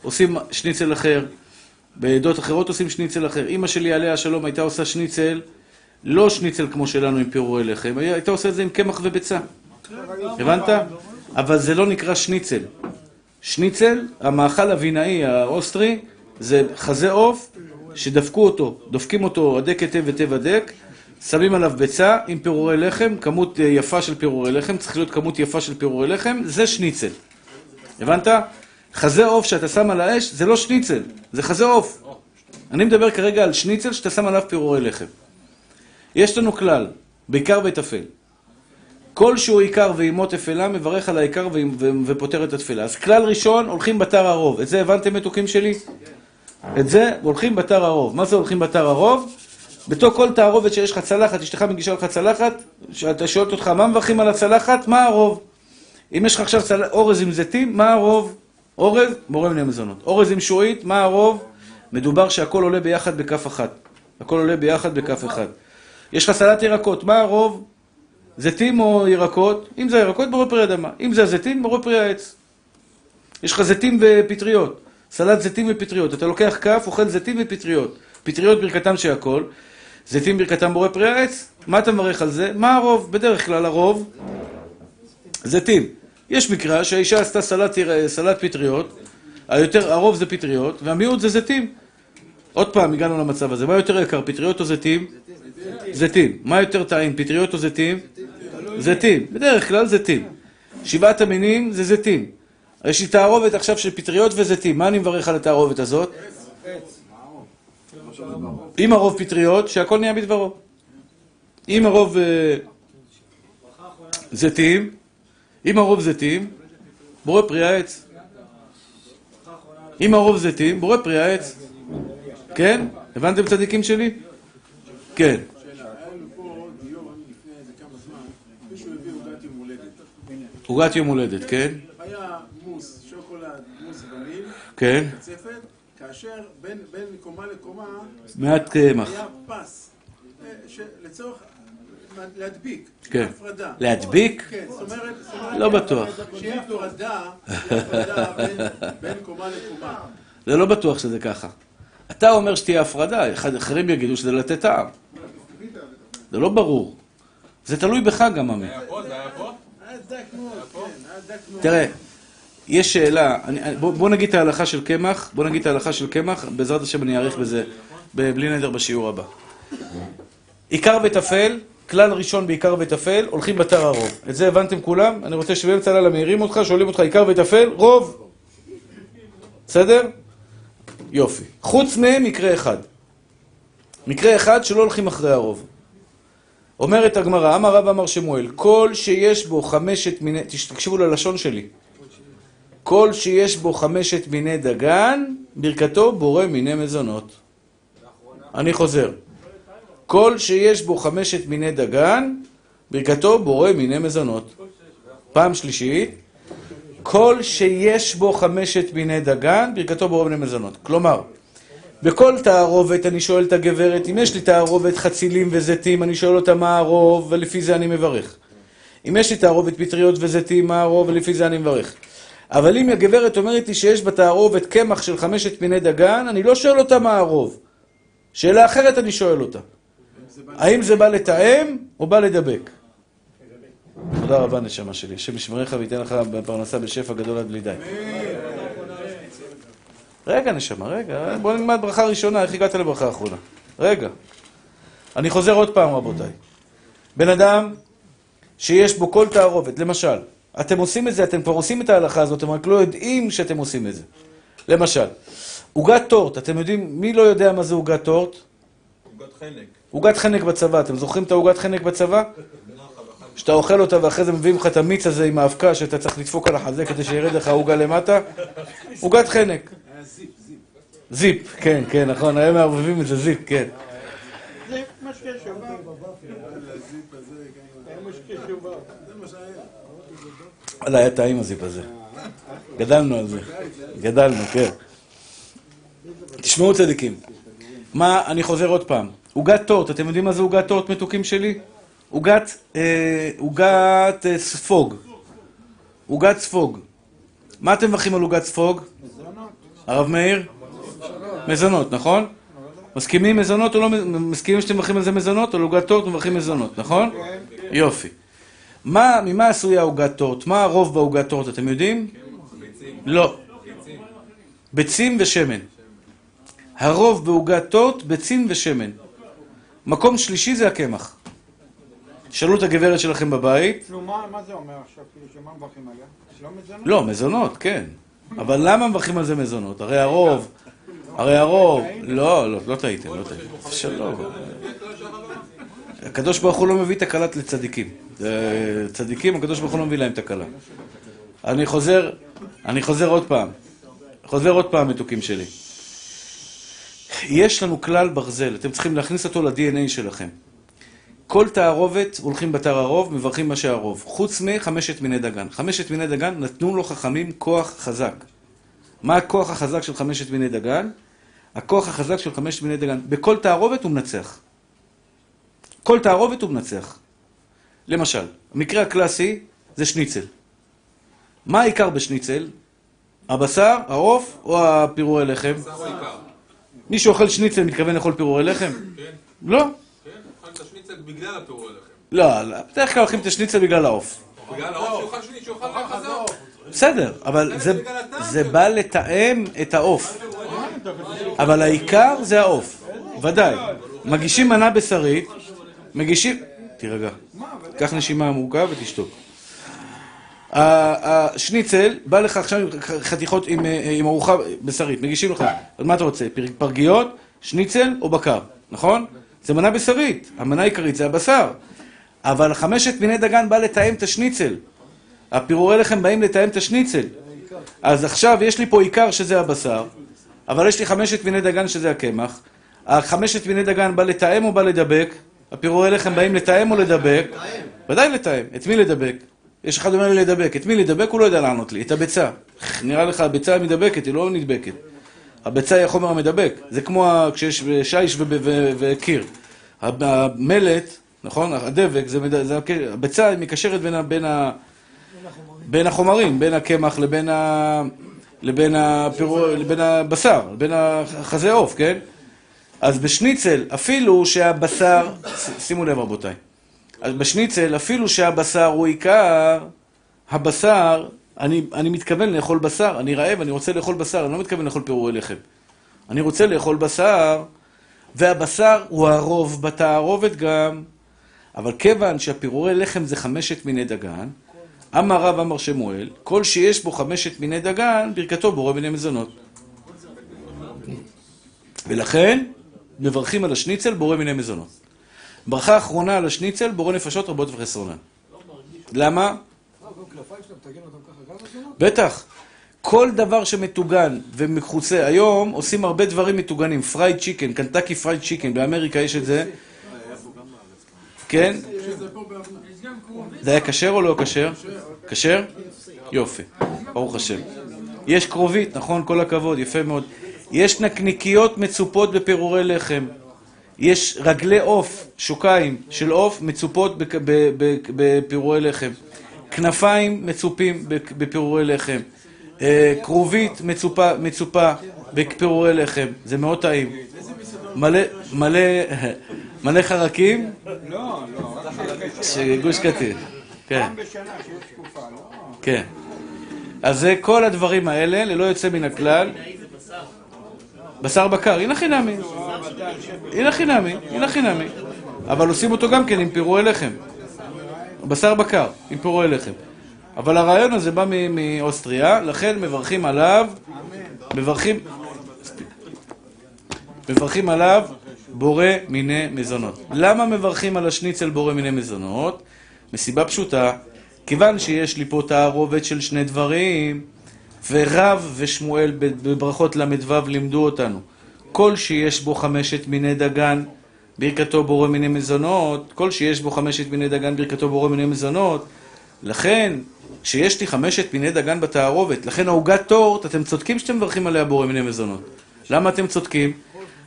עושים שניצל אחר, בעדות אחרות עושים שניצל אחר. אמא שלי עליה השלום הייתה עושה שניצל, לא שניצל כמו שלנו עם פירורי לחם, הייתה עושה את זה עם קמח וביצה. הבנת? אבל זה לא נקרא שניצל. שניצל, המאכל הווינאי, האוסטרי, זה חזה עוף שדפקו אותו, דופקים אותו הדק היטב היטב הדק, שמים עליו ביצה עם פירורי לחם, כמות יפה של פירורי לחם, צריך להיות כמות יפה של פירורי לחם, זה שניצל. הבנת? חזה עוף שאתה שם על האש זה לא שניצל, זה חזה עוף. אני מדבר כרגע על שניצל שאתה שם עליו פירורי לחם. יש לנו כלל, בעיקר ותפל. כל שהוא עיקר ועימו תפלה מברך על העיקר ופותר את התפלה. אז כלל ראשון, הולכים בתר הרוב. את זה הבנתם מתוקים שלי? את זה הולכים בתר הרוב. מה זה הולכים בתר הרוב? בתוך כל תערובת שיש לך צלחת, אשתך מגישה לך צלחת, אתה שואלת אותך מה מברכים על הצלחת? מה הרוב? אם יש לך עכשיו אורז עם זיתים, מה הרוב? אורז, בורא מיני מזונות. אורז עם שועית, מה הרוב? מדובר שהכל עולה ביחד בכף אחת. הכל עולה ביחד בכף אחת. יש לך סלט ירקות, מה הרוב? זיתים או ירקות? אם זה ירקות, בורא פרי אדמה. אם זה זיתים, בורא פרי העץ. יש לך זיתים ופטריות. סלט זיתים ופטריות. אתה לוקח כף, אוכל זיתים ופטריות. פטריות ברכתם שהכל. זיתים ברכתם בורא פרי העץ. מה אתה מברך על זה? מה הרוב? בדרך כלל הרוב, זיתים. יש מקרה שהאישה עשתה סלט, סלט פטריות, היותר, הרוב זה פטריות, והמיעוט זה זיתים. עוד פעם הגענו למצב הזה, מה יותר יקר, פטריות או זיתים? זיתים. מה יותר טעים, פטריות או זיתים? זיתים. בדרך כלל זיתים. שבעת המינים זה זיתים. יש לי תערובת עכשיו של פטריות וזיתים, מה אני מברך על התערובת הזאת? עם הרוב פטריות, שהכל נהיה בדברו. אם הרוב זיתים, אם הרוב זיתים, בורא פרי העץ. אם הרוב זיתים, בורא פרי העץ. כן? הבנתם צדיקים שלי? כן. עוגת יום הולדת, כן? היה מוס, שוקולד, מוס וניל, כן? בצפת, כאשר בין קומה לקומה מעט קמח. היה פס, לצורך להדביק, הפרדה. להדביק? כן, זאת אומרת... לא בטוח. שיהיה הפרדה בין קומה לקומה. זה לא בטוח שזה ככה. אתה אומר שתהיה הפרדה, אחרים יגידו שזה לתת טעם. זה לא ברור. זה תלוי בך גם, אמי. זה היה פה, זה היה פה? תראה, יש שאלה, בוא נגיד את ההלכה של קמח, בוא נגיד את ההלכה של קמח, בעזרת השם אני אעריך בזה, בלי נדר בשיעור הבא. עיקר וטפל, כלל ראשון בעיקר וטפל, הולכים בתר הרוב. את זה הבנתם כולם? אני רוצה שבאמצע הלילה מעירים אותך, שואלים אותך עיקר וטפל, רוב. בסדר? יופי. חוץ מהם מקרה אחד. מקרה אחד שלא הולכים אחרי הרוב. אומרת הגמרא, אמר רבא אמר שמואל, כל שיש בו חמשת מיני, תקשיבו ללשון שלי, כל שיש בו חמשת מיני דגן, ברכתו בורא מיני מזונות. אני חוזר. כל שיש בו חמשת מיני דגן, ברכתו בורא מיני מזונות. פעם שלישית, כל שיש בו חמשת מיני דגן, ברכתו בורא מיני מזונות. כלומר, בכל תערובת אני שואל את הגברת, אם יש לי תערובת חצילים וזיתים, אני שואל אותה מה הרוב, ולפי זה אני מברך. אם יש לי תערובת פטריות וזיתים, מה הרוב, ולפי זה אני מברך. אבל אם הגברת אומרת לי שיש בתערובת קמח של חמשת מיני דגן, אני לא שואל אותה מה הרוב. שאלה אחרת אני שואל אותה. האם זה בא לתאם או בא לדבק? תודה רבה נשמה שלי, השם ישמרך ויתן לך בפרנסה בשפע גדול עד בלי די. רגע נשמה, רגע, בואו נלמד ברכה ראשונה, איך הגעת לברכה האחרונה? רגע. אני חוזר עוד פעם רבותיי. בן אדם שיש בו כל תערובת, למשל, אתם עושים את זה, אתם כבר עושים את ההלכה הזאת, אתם רק לא יודעים שאתם עושים את זה. למשל, עוגת טורט, אתם יודעים, מי לא יודע מה זה עוגת טורט? עוגת חנק. עוגת חנק בצבא, אתם זוכרים את העוגת חנק בצבא? שאתה אוכל אותה ואחרי זה מביאים לך את המיץ הזה עם האבקה שאתה צריך לדפוק על החזה כדי שירד לך העוגה למטה. עוגת חנק. זיפ, זיפ. זיפ, כן, כן, נכון, היום מערבבים את זה זיפ, כן. זיפ, משקה שובר. היום משקה שובר. זה מה שהיה. אללה, היה טעים הזיפ הזה. גדלנו על זה. גדלנו, כן. תשמעו צדיקים. מה, אני חוזר עוד פעם. עוגת טורט, אתם יודעים מה זה עוגת טורט מתוקים שלי? עוגת ספוג. עוגת ספוג. מה אתם מברכים על עוגת ספוג? הרב מאיר? מזונות, נכון? מסכימים מזונות או לא מסכימים שאתם מברכים על זה מזונות? או עוגת טורט מברכים מזונות, נכון? יופי. ממה עשויה עוגת טורט? מה הרוב בעוגת טורט, אתם יודעים? לא. ביצים ושמן. הרוב בעוגת טורט, ביצים ושמן. מקום שלישי זה הקמח. שאלו את הגברת שלכם בבית. נו, מה זה אומר עכשיו? שמה מברכים עליה? לא מזונות? לא, מזונות, כן. אבל למה מברכים על זה מזונות? הרי הרוב, הרי הרוב, לא, לא, לא טעיתם, לא טעיתם. שלום. הקדוש ברוך הוא לא מביא תקלת לצדיקים. צדיקים, הקדוש ברוך הוא לא מביא להם תקלה. אני חוזר, אני חוזר עוד פעם. חוזר עוד פעם, מתוקים שלי. יש לנו כלל ברזל, אתם צריכים להכניס אותו ל-די אן איי שלכם. כל תערובת הולכים בתר הרוב, מברכים מה שהרוב. חוץ מחמשת מיני דגן. חמשת מיני דגן נתנו לו חכמים כוח חזק. מה הכוח החזק של חמשת מיני דגן? הכוח החזק של חמשת מיני דגן. בכל תערובת הוא מנצח. כל תערובת הוא מנצח. למשל, המקרה הקלאסי זה שניצל. מה העיקר בשניצל? הבשר, העוף או הפירורי לחם? מי שאוכל שניצל מתכוון לאכול פירורי לחם? לא. בגלל הפירורי לחם. לא, בדרך כלל הולכים את השניצל בגלל העוף. בגלל העוף שאוכל שני, שאוכל רק אז העוף. בסדר, אבל זה בא לתאם את העוף. אבל העיקר זה העוף. ודאי. מגישים מנה בשרית, מגישים... תירגע. קח נשימה עמוקה ותשתוק. השניצל בא לך עכשיו חתיכות עם ארוחה בשרית. מגישים לך. מה אתה רוצה? פרגיות, שניצל או בקר, נכון? זה מנה בשרית, המנה העיקרית זה הבשר. אבל חמשת מיני דגן בא לתאם את השניצל. הפירורי לחם באים לתאם את השניצל. אז עכשיו יש לי פה עיקר שזה הבשר, אבל יש לי חמשת מיני דגן שזה הקמח. החמשת מיני דגן בא לתאם או בא לדבק? הפירורי לחם באים לתאם או לדבק? ודאי לתאם. את מי לדבק? יש אחד אומר לי לדבק. את מי לדבק? הוא לא יודע לענות לי. את הביצה. נראה לך הביצה המדבקת, היא לא נדבקת. הביצה היא החומר המדבק. זה כמו כשיש שיש וקיר. המלט, נכון? הדבק, זה הביצה מקשרת בין ה... בין החומרים, בין הקמח לבין ה... לבין הפירור, לבין הבשר, לבין החזה עוף, כן? אז בשניצל, אפילו שהבשר... שימו לב רבותיי. אז בשניצל, אפילו שהבשר הוא עיקר, הבשר... אני, אני מתכוון לאכול בשר, אני רעב, אני רוצה לאכול בשר, אני לא מתכוון לאכול פירורי לחם. אני רוצה לאכול בשר, והבשר הוא הרוב בתערובת גם. אבל כיוון שהפירורי לחם זה חמשת מיני דגן, אמר רב אמר שמואל, כל שיש בו חמשת מיני דגן, ברכתו בורא מיני מזונות. ולכן, מברכים על השניצל, בורא מיני מזונות. ברכה אחרונה על השניצל, בורא נפשות רבות וחסרונן. למה? בטח, כל דבר שמתוגן ומחוצה, היום עושים הרבה דברים מתוגנים, פרייד צ'יקן, קנטקי פרייד צ'יקן, באמריקה יש את זה. כן? זה היה כשר או לא כשר? כשר? יופי, ברוך השם. יש קרובית, נכון? כל הכבוד, יפה מאוד. יש נקניקיות מצופות בפירורי לחם. יש רגלי עוף, שוקיים של עוף מצופות בפירורי לחם. כנפיים מצופים בפירורי לחם, כרובית מצופה, מצופה בפירורי לחם, זה מאוד טעים. מלא, מלא, מלא חרקים? לא, לא, שגוש קטיר. כן. כן. אז זה כל הדברים האלה, ללא יוצא מן הכלל. בשר בקר, הנה חינמי. הנה חינמי, הנה חינמי. אבל עושים אותו גם כן עם פירורי לחם. בשר בקר, עם פירורי לחם. אבל הרעיון הזה בא מאוסטריה, לכן מברכים עליו, מברכים, מברכים עליו בורא מיני מזונות. למה מברכים על השניצל בורא מיני מזונות? מסיבה פשוטה, כיוון שיש לי פה תערובת של שני דברים, ורב ושמואל בברכות למדבב לימדו אותנו. כל שיש בו חמשת מיני דגן, ברכתו בורא מיני מזונות, כל שיש בו חמשת מיני דגן ברכתו בורא מיני מזונות, לכן, כשיש לי חמשת מיני דגן בתערובת, לכן העוגת תורט, אתם צודקים שאתם מברכים עליה בורא מיני מזונות. למה אתם צודקים?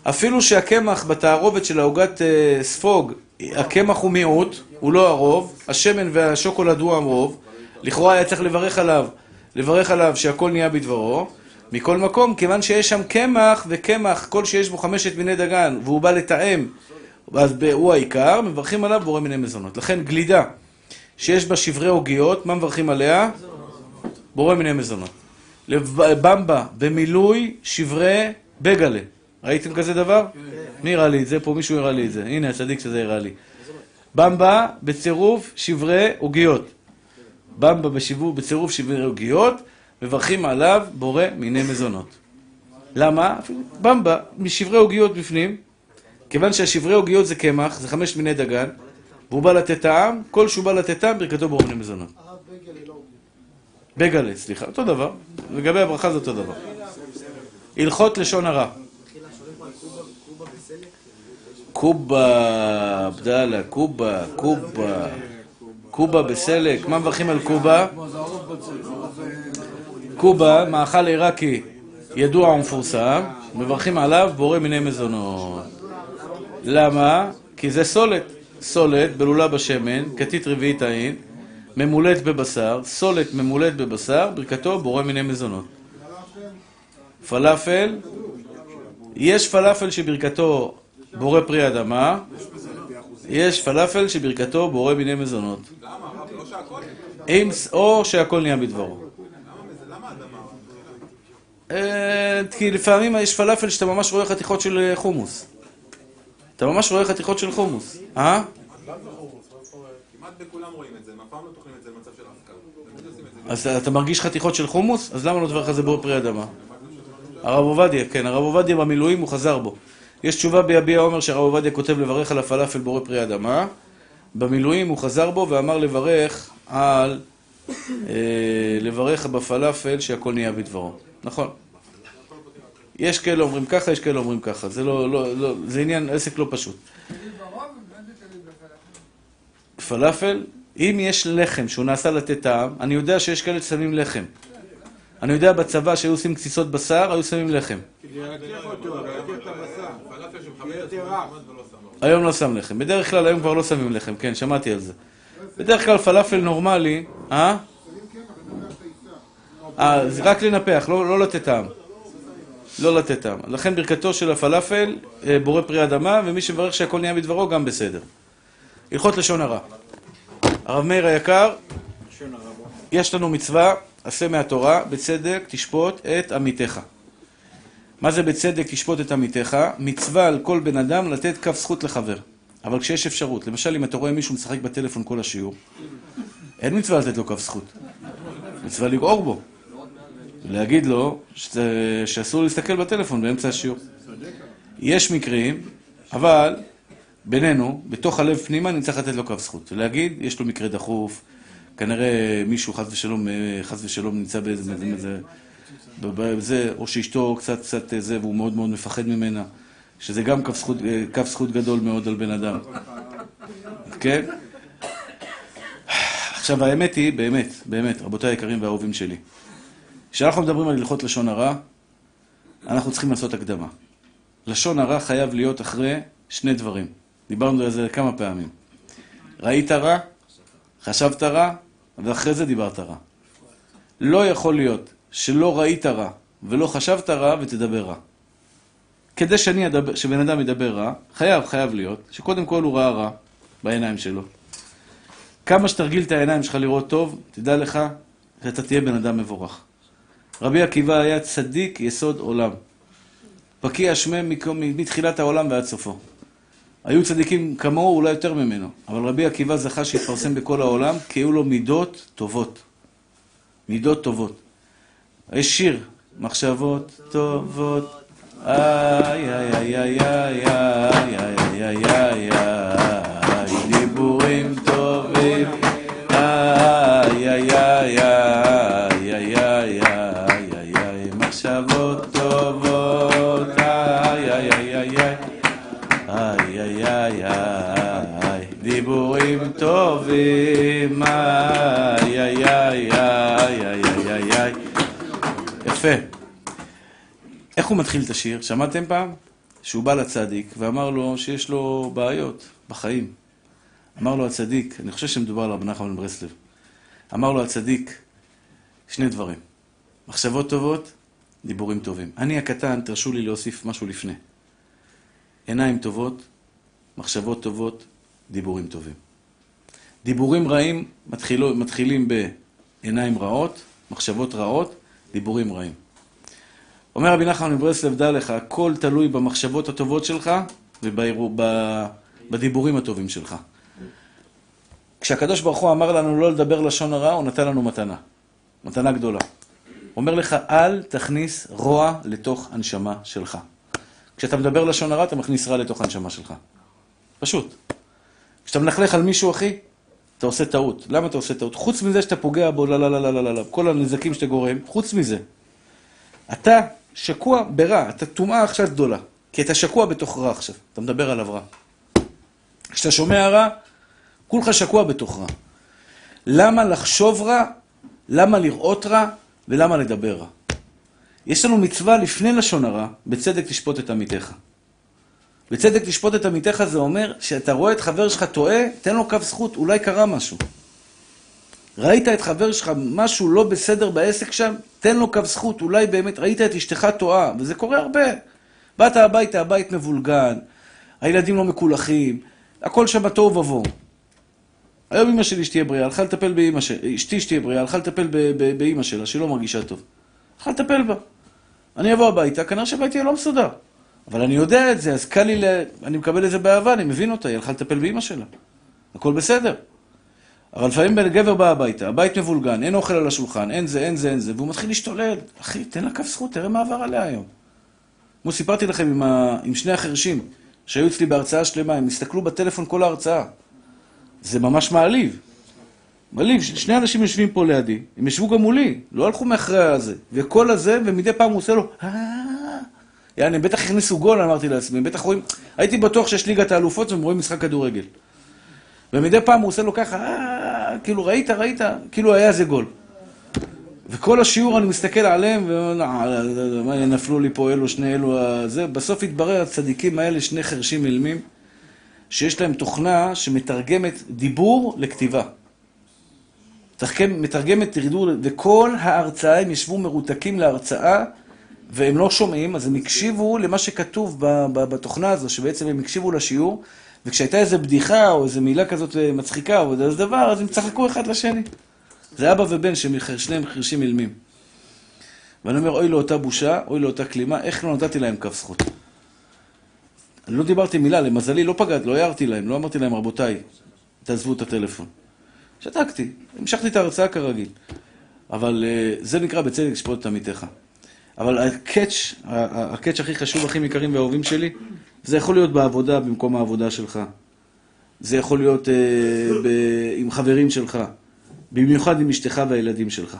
אפילו שהקמח בתערובת של העוגת uh, ספוג, הקמח הוא מיעוט, הוא לא הרוב, השמן והשוקולד הוא הרוב, לכאורה היה צריך לברך עליו, לברך עליו שהכל נהיה בדברו, מכל מקום, כיוון שיש שם קמח וקמח, כל שיש בו חמשת מיני דגן, והוא בא לתאם, אז הוא העיקר, מברכים עליו בורא מיני מזונות. לכן גלידה שיש בה שברי עוגיות, מה מברכים עליה? בורא מיני מזונות. לבמבה, במילוי שברי בגלה. ראיתם כזה דבר? מי הראה לי את זה? פה מישהו הראה לי את זה. הנה הצדיק שזה הראה לי. במבה בצירוף שברי עוגיות. במבה בצירוף שברי עוגיות, מברכים עליו בורא מיני מזונות. למה? במבה, משברי עוגיות בפנים, כיוון שהשברי עוגיות זה קמח, זה חמש מיני דגן, והוא בא לתת טעם, כל שהוא בא לתת טעם, ברכתו בורא מיני מזונות. בגלה, סליחה, אותו דבר. לגבי הברכה זה אותו דבר. הלכות לשון הרע. קובה, בדלה, קובה, קובה. קובה בסלק, מה מברכים על קובה? קובה, מאכל עיראקי ידוע ומפורסם, מברכים עליו בורא מיני מזונות. למה? כי זה סולת. סולת, בלולה בשמן, כתית רביעית עין, ממולט בבשר, סולת ממולט בבשר, ברכתו בורא מיני מזונות. פלאפל, יש פלאפל שברכתו בורא פרי אדמה, יש פלאפל שברכתו בורא מיני מזונות. או שהכל נהיה בדברו. כי לפעמים יש פלאפל שאתה ממש רואה חתיכות של חומוס. אתה ממש רואה חתיכות של חומוס, אה? כמעט בכולם רואים את זה, מה פעם לא תוכלים את זה במצב של אבקה. אז אתה מרגיש חתיכות של חומוס? אז למה לא דבר כזה בורא פרי אדמה? הרב עובדיה, כן, הרב עובדיה במילואים הוא חזר בו. יש תשובה ביביע עומר שהרב עובדיה כותב לברך על הפלאפל בורא פרי אדמה. במילואים הוא חזר בו ואמר לברך על... לברך בפלאפל שהכל נהיה בדברו. נכון. יש כאלה אומרים ככה, יש כאלה אומרים ככה. זה לא, לא, לא, זה עניין, עסק לא פשוט. פלאפל, אם יש לחם שהוא נעשה לתת טעם, אני יודע שיש כאלה ששמים לחם. אני יודע בצבא שהיו עושים קציצות בשר, היו שמים לחם. היום לא שם לחם. בדרך כלל היום כבר לא שמים לחם, כן, שמעתי על זה. בדרך כלל פלאפל נורמלי, אה? אה, זה רק לנפח, לא לתת טעם. לא לתת טעם. לכן ברכתו של הפלאפל, בורא פרי אדמה, ומי שמברך שהכל נהיה בדברו גם בסדר. הלכות לשון הרע. הרב מאיר היקר, יש לנו מצווה, עשה מהתורה, בצדק תשפוט את עמיתך. מה זה בצדק תשפוט את עמיתך? מצווה על כל בן אדם לתת כף זכות לחבר. אבל כשיש אפשרות, למשל אם אתה רואה מישהו משחק בטלפון כל השיעור, אין מצווה לתת לו כף זכות. מצווה לגעור בו. להגיד לו שאסור להסתכל בטלפון באמצע השיעור. יש מקרים, אבל בינינו, בתוך הלב פנימה, אני צריך לתת לו כף זכות. להגיד, יש לו מקרה דחוף, כנראה מישהו חס ושלום, חס ושלום נמצא באיזה... זה, או שאשתו קצת קצת זה, והוא מאוד מאוד מפחד ממנה. שזה גם כף זכות, כף זכות גדול מאוד על בן אדם. כן? עכשיו, האמת היא, באמת, באמת, רבותיי היקרים והאהובים שלי, כשאנחנו מדברים על הלכות לשון הרע, אנחנו צריכים לעשות הקדמה. לשון הרע חייב להיות אחרי שני דברים. דיברנו על זה כמה פעמים. ראית רע, חשבת רע, ואחרי זה דיברת רע. לא יכול להיות שלא ראית רע ולא חשבת רע ותדבר רע. כדי שאני אדבר, שבן אדם ידבר רע, חייב, חייב להיות, שקודם כל הוא ראה רע בעיניים שלו. כמה שתרגיל את העיניים שלך לראות טוב, תדע לך שאתה תהיה בן אדם מבורך. רבי עקיבא היה צדיק יסוד עולם. בקיע שמם מתחילת העולם ועד סופו. היו צדיקים כמוהו, אולי יותר ממנו, אבל רבי עקיבא זכה שהתפרסם בכל העולם, כי היו לו מידות טובות. מידות טובות. יש שיר, מחשבות טובות. איי, איי, איי, איי, איי, איי, איי, איי, איי, דיבורים טובים. איי, איי, איי, איי, איי, איי, איי, איי, מחשבות טובות. איי, איי, איי, איי, איי, איי, איי, איי, דיבורים טובים. איי, איי, איי, איי, איי, איי. יפה. איך הוא מתחיל את השיר? שמעתם פעם? שהוא בא לצדיק ואמר לו שיש לו בעיות בחיים. אמר לו הצדיק, אני חושב שמדובר על רבי נחמן מברסלב, אמר לו הצדיק שני דברים. מחשבות טובות, דיבורים טובים. אני הקטן, תרשו לי להוסיף משהו לפני. עיניים טובות, מחשבות טובות, דיבורים טובים. דיבורים רעים מתחילים, מתחילים בעיניים רעות, מחשבות רעות, דיבורים רעים. אומר רבי נחמן מברסלב, דע לך, הכל תלוי במחשבות הטובות שלך ובדיבורים הטובים שלך. כשהקדוש ברוך הוא אמר לנו לא לדבר לשון הרע, הוא נתן לנו מתנה. מתנה גדולה. הוא אומר לך, אל תכניס רוע לתוך הנשמה שלך. כשאתה מדבר לשון הרע, אתה מכניס רע לתוך הנשמה שלך. פשוט. כשאתה מנחלך על מישהו, אחי, אתה עושה טעות. למה אתה עושה טעות? חוץ מזה שאתה פוגע בו, לא, לא, לא, לא, לא, לא. כל הנזקים שאתה גורם, חוץ מזה. אתה שקוע ברע, אתה טומאה עכשיו גדולה, כי אתה שקוע בתוך רע עכשיו, אתה מדבר עליו רע. כשאתה שומע רע, כולך שקוע בתוך רע. למה לחשוב רע, למה לראות רע, ולמה לדבר רע? יש לנו מצווה לפני לשון הרע, בצדק תשפוט את עמיתך. בצדק תשפוט את עמיתך זה אומר, שאתה רואה את חבר שלך טועה, תן לו כף זכות, אולי קרה משהו. ראית את חבר שלך משהו לא בסדר בעסק שם? תן לו כף זכות, אולי באמת ראית את אשתך טועה, וזה קורה הרבה. באת הביתה, הבית מבולגן, הילדים לא מקולחים, הכל שם טוב ובוא. היום אמא שלי שתהיה בריאה, הלכה לטפל באמא שלה, אשתי שתהיה בריאה, הלכה לטפל באמא שלה, שלא מרגישה טוב. הלכה לטפל בה. אני אבוא הביתה, כנראה שהבית יהיה לא מסודר. אבל אני יודע את זה, אז קל לי, ל... אני מקבל את זה באהבה, אני מבין אותה, היא הלכה לטפל באמא שלה. הכל בסדר. אבל לפעמים בן גבר בא הביתה, הבית מבולגן, אין אוכל על השולחן, אין זה, אין זה, אין זה, והוא מתחיל להשתולל. אחי, תן לה כף זכות, תראה מה עבר עליה היום. כמו סיפרתי לכם עם, ה... עם שני החרשים שהיו אצלי בהרצאה שלמה, הם הסתכלו בטלפון כל ההרצאה. זה ממש מעליב. מעליב, שני אנשים יושבים פה לידי, הם ישבו גם מולי, לא הלכו מאחרי הזה. וכל הזה, ומדי פעם הוא עושה לו, יעני, הם בטח הכניסו גול, אמרתי לעצמי, הם בטח רואים, הייתי בטוח שיש ליגת האלופות והם רואים משחק כדורגל. ומדי פעם הוא עושה לו ככה, כאילו ראית, ראית, כאילו היה זה גול. וכל השיעור אני מסתכל עליהם, ונפלו לי פה אלו, שני אלו, זה. בסוף התברר, הצדיקים האלה, שני חרשים אילמים, שיש להם תוכנה שמתרגמת דיבור לכתיבה. מתרגמת דיבור, וכל ההרצאה, הם ישבו מרותקים להרצאה, והם לא שומעים, אז הם הקשיבו למה שכתוב בתוכנה הזו, שבעצם הם הקשיבו לשיעור, וכשהייתה איזו בדיחה, או איזו מילה כזאת מצחיקה, או איזה דבר, אז הם צחקו אחד לשני. זה אבא ובן ששניהם חרשים אילמים. ואני אומר, אוי לאותה בושה, אוי לאותה כלימה, איך לא נתתי להם קו זכות? אני לא דיברתי מילה, למזלי לא פגעתי, לא הערתי להם, לא אמרתי להם, רבותיי, תעזבו את הטלפון. שתקתי, המשכתי את ההרצאה כרגיל. אבל זה נקרא בצדק שפוט את עמיתך. אבל הקאץ', הקאץ' הכי חשוב, הכי עיקרים והאהובים שלי, זה יכול להיות בעבודה במקום העבודה שלך. זה יכול להיות אה, ב, עם חברים שלך. במיוחד עם אשתך והילדים שלך.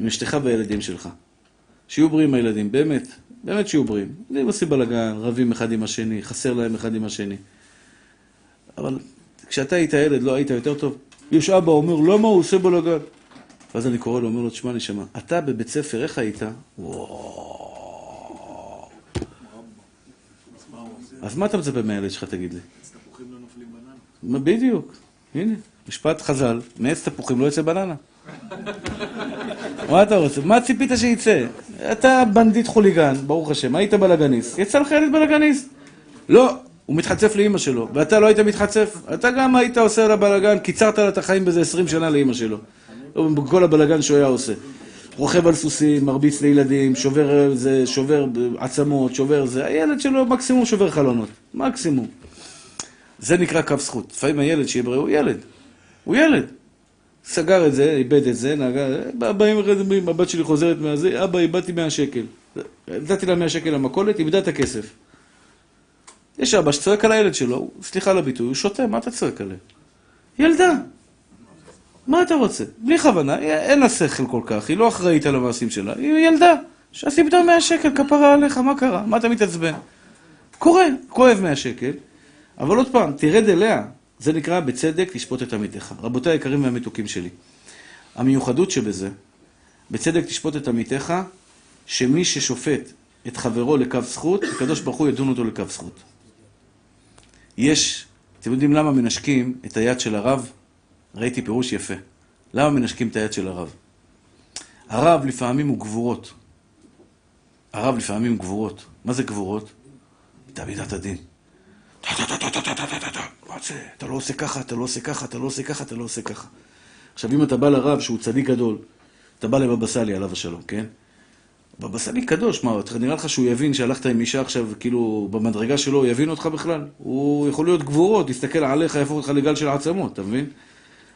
עם אשתך והילדים שלך. שיהיו בריאים הילדים, באמת. באמת שיהיו בריאים. הם עושים בלגן, רבים אחד עם השני, חסר להם אחד עם השני. אבל כשאתה היית ילד, לא היית יותר טוב. יש אבא אומר, לא מה הוא עושה בלגן? ואז אני קורא לו, אומר לו, תשמע, נשמע, אתה בבית ספר, איך היית? וואו. אז מה אתה מצפה מהילד שלך, תגיד לי? עץ תפוחים לא נופלים בננה. בדיוק. הנה, משפט חז"ל, מעץ תפוחים לא יצא בננה. מה אתה רוצה? מה ציפית שייצא? אתה בנדיט חוליגן, ברוך השם, היית בלגניסט. יצא לך ילד בלגניסט. לא, הוא מתחצף לאמא שלו, ואתה לא היית מתחצף. אתה גם היית עושה לה בלגן, קיצרת לה את החיים בזה עשרים שנה לאמא שלו. בכל הבלגן שהוא היה עושה. רוכב על סוסים, מרביץ לילדים, שובר זה, שובר עצמות, שובר זה. הילד שלו מקסימום שובר חלונות. מקסימום. זה נקרא קו זכות. לפעמים הילד שיהיה בריא הוא ילד. הוא ילד. סגר את זה, איבד את זה, נהגה... באים רדמים, הבת שלי חוזרת מהזה, אבא, איבדתי מאה שקל. נתתי לה מאה שקל למכולת, איבדה את הכסף. יש אבא שצועק על הילד שלו, סליחה על הביטוי, הוא שותה, מה אתה צועק עליה? ילדה. מה אתה רוצה? בלי כוונה, אין לה שכל כל כך, היא לא אחראית על המעשים שלה, היא ילדה, שעשית פתאום מאה שקל, כפרה עליך, מה קרה? מה אתה מתעצבן? קורה, כואב מאה שקל, אבל עוד פעם, תרד אליה, זה נקרא בצדק תשפוט את עמיתך. רבותיי היקרים והמתוקים שלי, המיוחדות שבזה, בצדק תשפוט את עמיתך, שמי ששופט את חברו לקו זכות, הקדוש ברוך הוא ידון אותו לקו זכות. יש, אתם יודעים למה מנשקים את היד של הרב? ראיתי פירוש יפה. למה מנשקים את היד של הרב? הרב לפעמים הוא גבורות. הרב לפעמים הוא גבורות. מה זה גבורות? תמידת הדין. מה זה? אתה לא עושה ככה, אתה לא עושה ככה, אתה לא עושה ככה, אתה לא עושה ככה. עכשיו, אם אתה בא לרב שהוא צדיק גדול, אתה בא לבבא סאלי עליו השלום, כן? בבא סאלי קדוש, מה? נראה לך שהוא יבין שהלכת עם אישה עכשיו, כאילו, במדרגה שלו, הוא יבין אותך בכלל? הוא יכול להיות גבורות, יסתכל עליך, יפוך אותך לגל של עצמות, אתה מבין?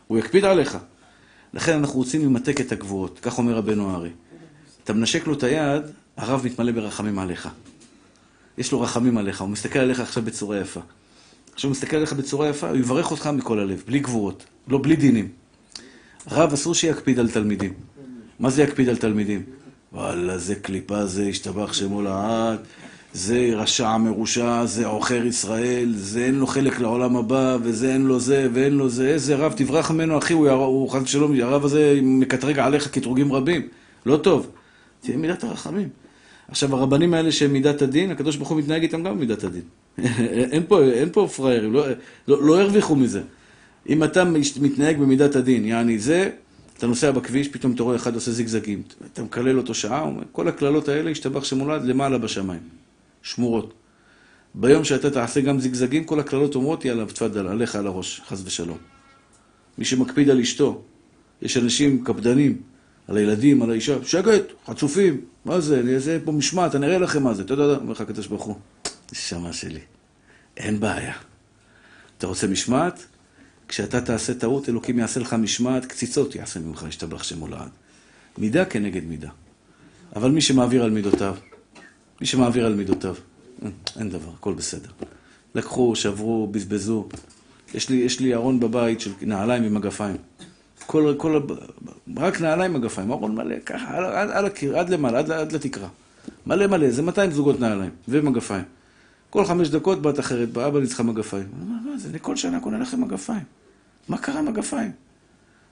הוא יקפיד עליך. לכן אנחנו רוצים למתק את הגבורות, כך אומר רבנו הארי. אתה מנשק לו את היד, הרב מתמלא ברחמים עליך. יש לו רחמים עליך, הוא מסתכל עליך עכשיו בצורה יפה. כשהוא מסתכל עליך בצורה יפה, הוא יברך אותך מכל הלב, בלי גבורות, לא בלי דינים. רב אסור שיקפיד על תלמידים. מה זה יקפיד על תלמידים? וואלה, זה קליפה, זה השתבח שמו לעד, זה רשע מרושע, זה עוכר ישראל, זה אין לו חלק לעולם הבא, וזה אין לו זה, ואין לו זה, איזה רב, תברח ממנו אחי, הוא, הוא חד שלום, הרב הזה מקטרג עליך כתרוגים רבים, לא טוב, תהיה מידת הרחמים. עכשיו הרבנים האלה שהם מידת הדין, הקדוש ברוך הוא מתנהג איתם גם מידת הדין, אין, פה, אין פה פריירים, לא, לא, לא הרוויחו מזה. אם אתה מתנהג במידת הדין, יעני זה, אתה נוסע בכביש, פתאום אתה רואה אחד עושה זיגזגים, אתה מקלל אותו שעה, כל הכללות האלה השתבח שמולד למעלה בשמיים. שמורות. ביום שאתה תעשה גם זגזגים, כל הכללות אומרות, יאללה, תפדל, עליך על הראש, חס ושלום. מי שמקפיד על אשתו, יש אנשים קפדנים, על הילדים, על האישה, שקט, חצופים, מה זה, זה פה משמעת, אני אראה לכם מה זה, אתה יודע, אומר לך, הקדוש ברוך הוא, נשמה שלי, אין בעיה. אתה רוצה משמעת? כשאתה תעשה טעות, אלוקים יעשה לך משמעת, קציצות יעשה ממך, ישתבח שמו לעד. מידה כנגד מידה. אבל מי שמעביר על מידותיו, מי שמעביר על מידותיו. אין, אין דבר, הכל בסדר. לקחו, שברו, בזבזו. יש לי, יש לי ארון בבית של נעליים עם מגפיים. כל, כל, רק נעליים מגפיים, ארון מלא, ככה, על, על, על הקיר, עד למעלה, עד, עד לתקרה. מלא מלא, זה מאתיים זוגות נעליים ומגפיים. כל חמש דקות בת אחרת, באבא נצחה מגפיים. מה, מה זה? אני כל שנה קונה לכם מגפיים. מה קרה מגפיים?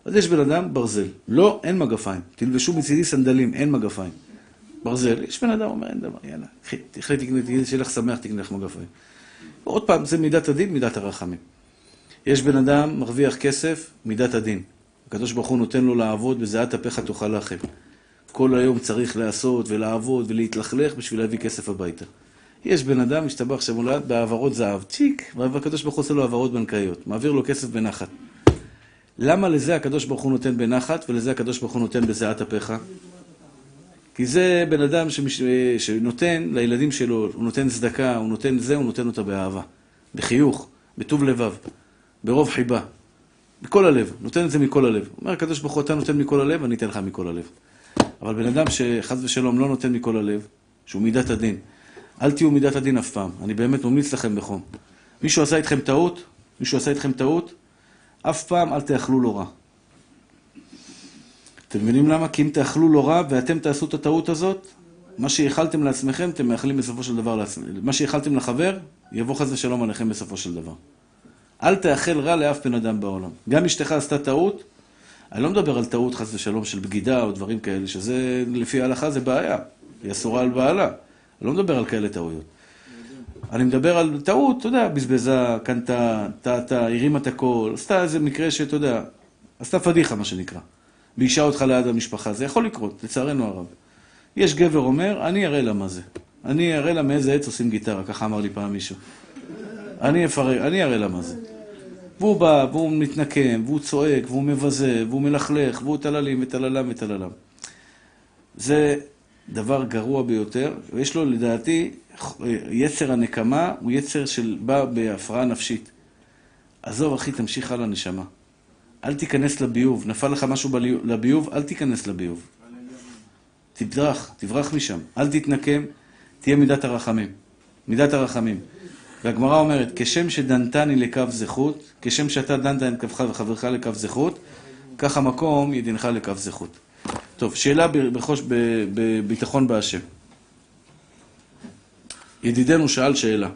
אז יש בן אדם, ברזל. לא, אין מגפיים. תלבשו מצידי סנדלים, אין מגפיים. ברזל, יש בן אדם, אומר, אין דבר, יאללה. תחלי תקנה, תגיד, שיהיה לך שמח, תקנה לך מגפיים. ועוד פעם, זה מידת הדין, מידת הרחמים. יש בן אדם, מרוויח כסף, מידת הדין. הקדוש ברוך הוא נותן לו לעבוד, בזיעת אפיך תאכל לחם. כל היום צריך לעשות ולעבוד ולהתלכלך בשביל להביא כסף הביתה. יש בן אדם, משתבח שמולד, בהעברות זהב. צ'יק, והקדוש ברוך הוא עושה לו העברות בנקאיות. מעביר לו כסף בנחת. למה לזה הקדוש ברוך הוא נותן בנחת, ולזה הקדוש ברוך הוא נותן בזיעת אפיך? כי זה בן אדם שמש... שנותן לילדים שלו, הוא נותן צדקה, הוא נותן זה, הוא נותן אותה באהבה. בחיוך, בטוב לבב, ברוב חיבה. מכל הלב, נותן את זה מכל הלב. אומר הקדוש ברוך הוא, אתה נותן מכל הלב, אני אתן לך מכל הלב. אבל בן אדם שחס ושלום לא נותן מכל הלב, שהוא מידת הדין. אל תהיו מידת הדין אף פעם. אני באמת ממליץ לכם בחום. מישהו עשה איתכם טעות? מישהו עשה איתכם טעות? אף פעם אל תאכלו לא רע. אתם מבינים למה? כי אם תאכלו לא רע ואתם תעשו את הטעות הזאת, מה שיאכלתם לעצמכם, אתם מאכלים בסופו של דבר לעצמכם. מה שיאכלתם לחבר, יבוא חס ושלום עליכם בסופו של דבר. אל תאכל רע לאף בן אדם בעולם. גם אשתך עשתה טעות, אני לא מדבר על טעות חס ושלום של בגידה או דברים כאלה, שזה לפי ההלכה זה בעיה, היא אסורה על בעלה. אני לא מדבר על כאלה טעויות. אני מדבר על טעות, אתה יודע, בזבזה, קנתה, טעתה, הרימה את הכל, עשתה איזה מקרה שאתה יודע, עשתה פדיחה מה שנקרא. באישה אותך ליד המשפחה, זה יכול לקרות, לצערנו הרב. יש גבר אומר, אני אראה לה מה זה. אני אראה לה מאיזה עץ עושים גיטרה, ככה אמר לי פעם מישהו. אני אפרק, אני אראה לה מה זה. והוא בא, והוא מתנקם, והוא צועק, והוא מבזה, והוא מלכלך, והוא תללים ותללם ותללם. זה דבר גרוע ביותר, ויש לו לדעתי, יצר הנקמה הוא יצר שבא בהפרעה נפשית. עזוב אחי, תמשיך על הנשמה. אל תיכנס לביוב, נפל לך משהו לביוב, אל תיכנס לביוב. תברח, תברח משם, אל תתנקם, תהיה מידת הרחמים. מידת הרחמים. והגמרא אומרת, כשם שדנתני לקו זכות, כשם שאתה דנת את קווך וחברך לקו זכות, כך המקום ידינך לקו זכות. טוב, שאלה ברכוש בביטחון בהשם. ידידנו שאל שאלה.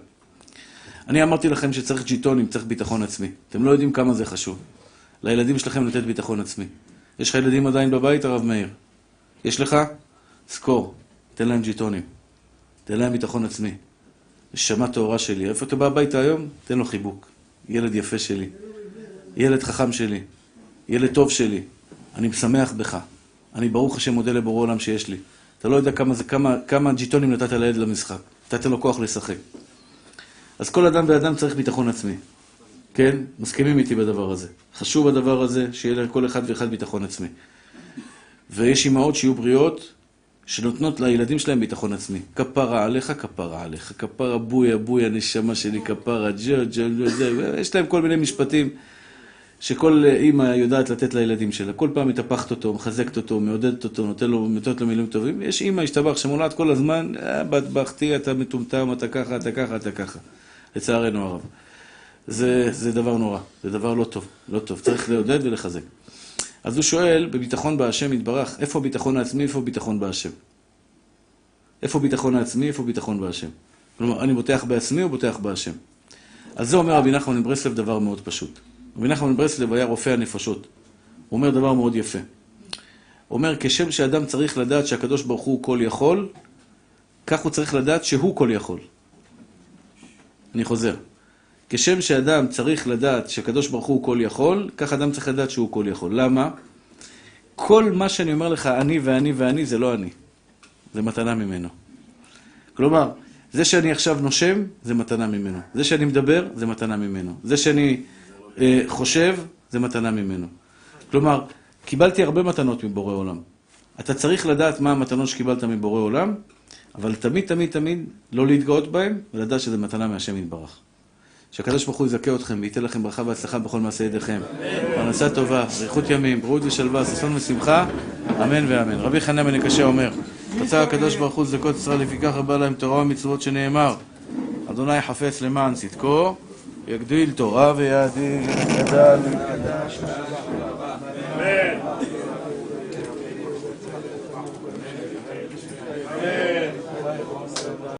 אני אמרתי לכם שצריך ג'יטונים, צריך ביטחון עצמי. אתם לא יודעים כמה זה חשוב. לילדים שלכם לתת ביטחון עצמי. יש לך ילדים עדיין בבית, הרב מאיר? יש לך? זכור, תן להם ג'יטונים. תן להם ביטחון עצמי. שמע תורה שלי, איפה אתה בא הביתה היום? תן לו חיבוק. ילד יפה שלי. ילד חכם שלי. ילד טוב שלי. אני משמח בך. אני ברוך השם מודה לבורא עולם שיש לי. אתה לא יודע כמה, כמה, כמה ג'יטונים נתת לילד למשחק. נתת לו כוח לשחק. אז כל אדם ואדם צריך ביטחון עצמי. כן? מסכימים איתי בדבר הזה. חשוב הדבר הזה שיהיה לכל אחד ואחד ביטחון עצמי. ויש אמהות שיהיו בריאות שנותנות לילדים שלהם ביטחון עצמי. כפרה עליך, כפרה עליך. כפרה בויה, בויה, נשמה שלי, כפרה, ג'ו, ג'ו, ג'ו, ג'ו. יש להם כל מיני משפטים. שכל אימא יודעת לתת לילדים שלה, כל פעם מטפחת אותו, מחזקת אותו, מעודדת אותו, נותנת לו, נותנת לו מילים טובים. יש אימא, השתבח, שמונעת כל הזמן, בת בכתי, אתה מטומטם, אתה ככה, אתה ככה, אתה ככה. לצערנו הרב. זה, זה דבר נורא, זה דבר לא טוב, לא טוב. צריך לעודד ולחזק. אז הוא שואל, בביטחון בהשם יתברך, איפה ביטחון העצמי, איפה ביטחון בהשם? איפה ביטחון העצמי, איפה ביטחון בהשם? כלומר, אני בוטח בעצמי או בוטח בהשם? אז זה אומר רבי נחמן מברסלב דבר מאוד פשוט. רבי נחמן מברסלב היה רופא הנפשות. הוא אומר דבר מאוד יפה. הוא אומר, כשם שאדם צריך לדעת שהקדוש ברוך הוא כל יכול, כך הוא צריך לדעת שהוא כל יכול. אני חוזר. כשם שאדם צריך לדעת שהקדוש ברוך הוא כל יכול, כך אדם צריך לדעת שהוא כל יכול. למה? כל מה שאני אומר לך, אני ואני ואני, זה לא אני. זה מתנה ממנו. כלומר, זה שאני עכשיו נושם, זה מתנה ממנו. זה שאני מדבר, זה מתנה ממנו. זה שאני... חושב, זה מתנה ממנו. כלומר, קיבלתי הרבה מתנות מבורא עולם. אתה צריך לדעת מה המתנות שקיבלת מבורא עולם, אבל תמיד, תמיד, תמיד לא להתגאות בהם, ולדעת שזה מתנה מהשם יתברך. שהקדוש ברוך הוא יזכה אתכם, וייתן לכם ברכה והצלחה בכל מעשה ידיכם. פרנסה טובה, אריכות ימים, בריאות ושלווה, ששון ושמחה, אמן ואמן. רבי חנן בן עקשיא אומר, רצה הקדוש ברוך הוא צדקות ישראל, לפיכך הרבה להם תורה ומצוות, שנאמר אדוני חפץ למען צדקו, יגדיל תורה ויאדיר יגדל.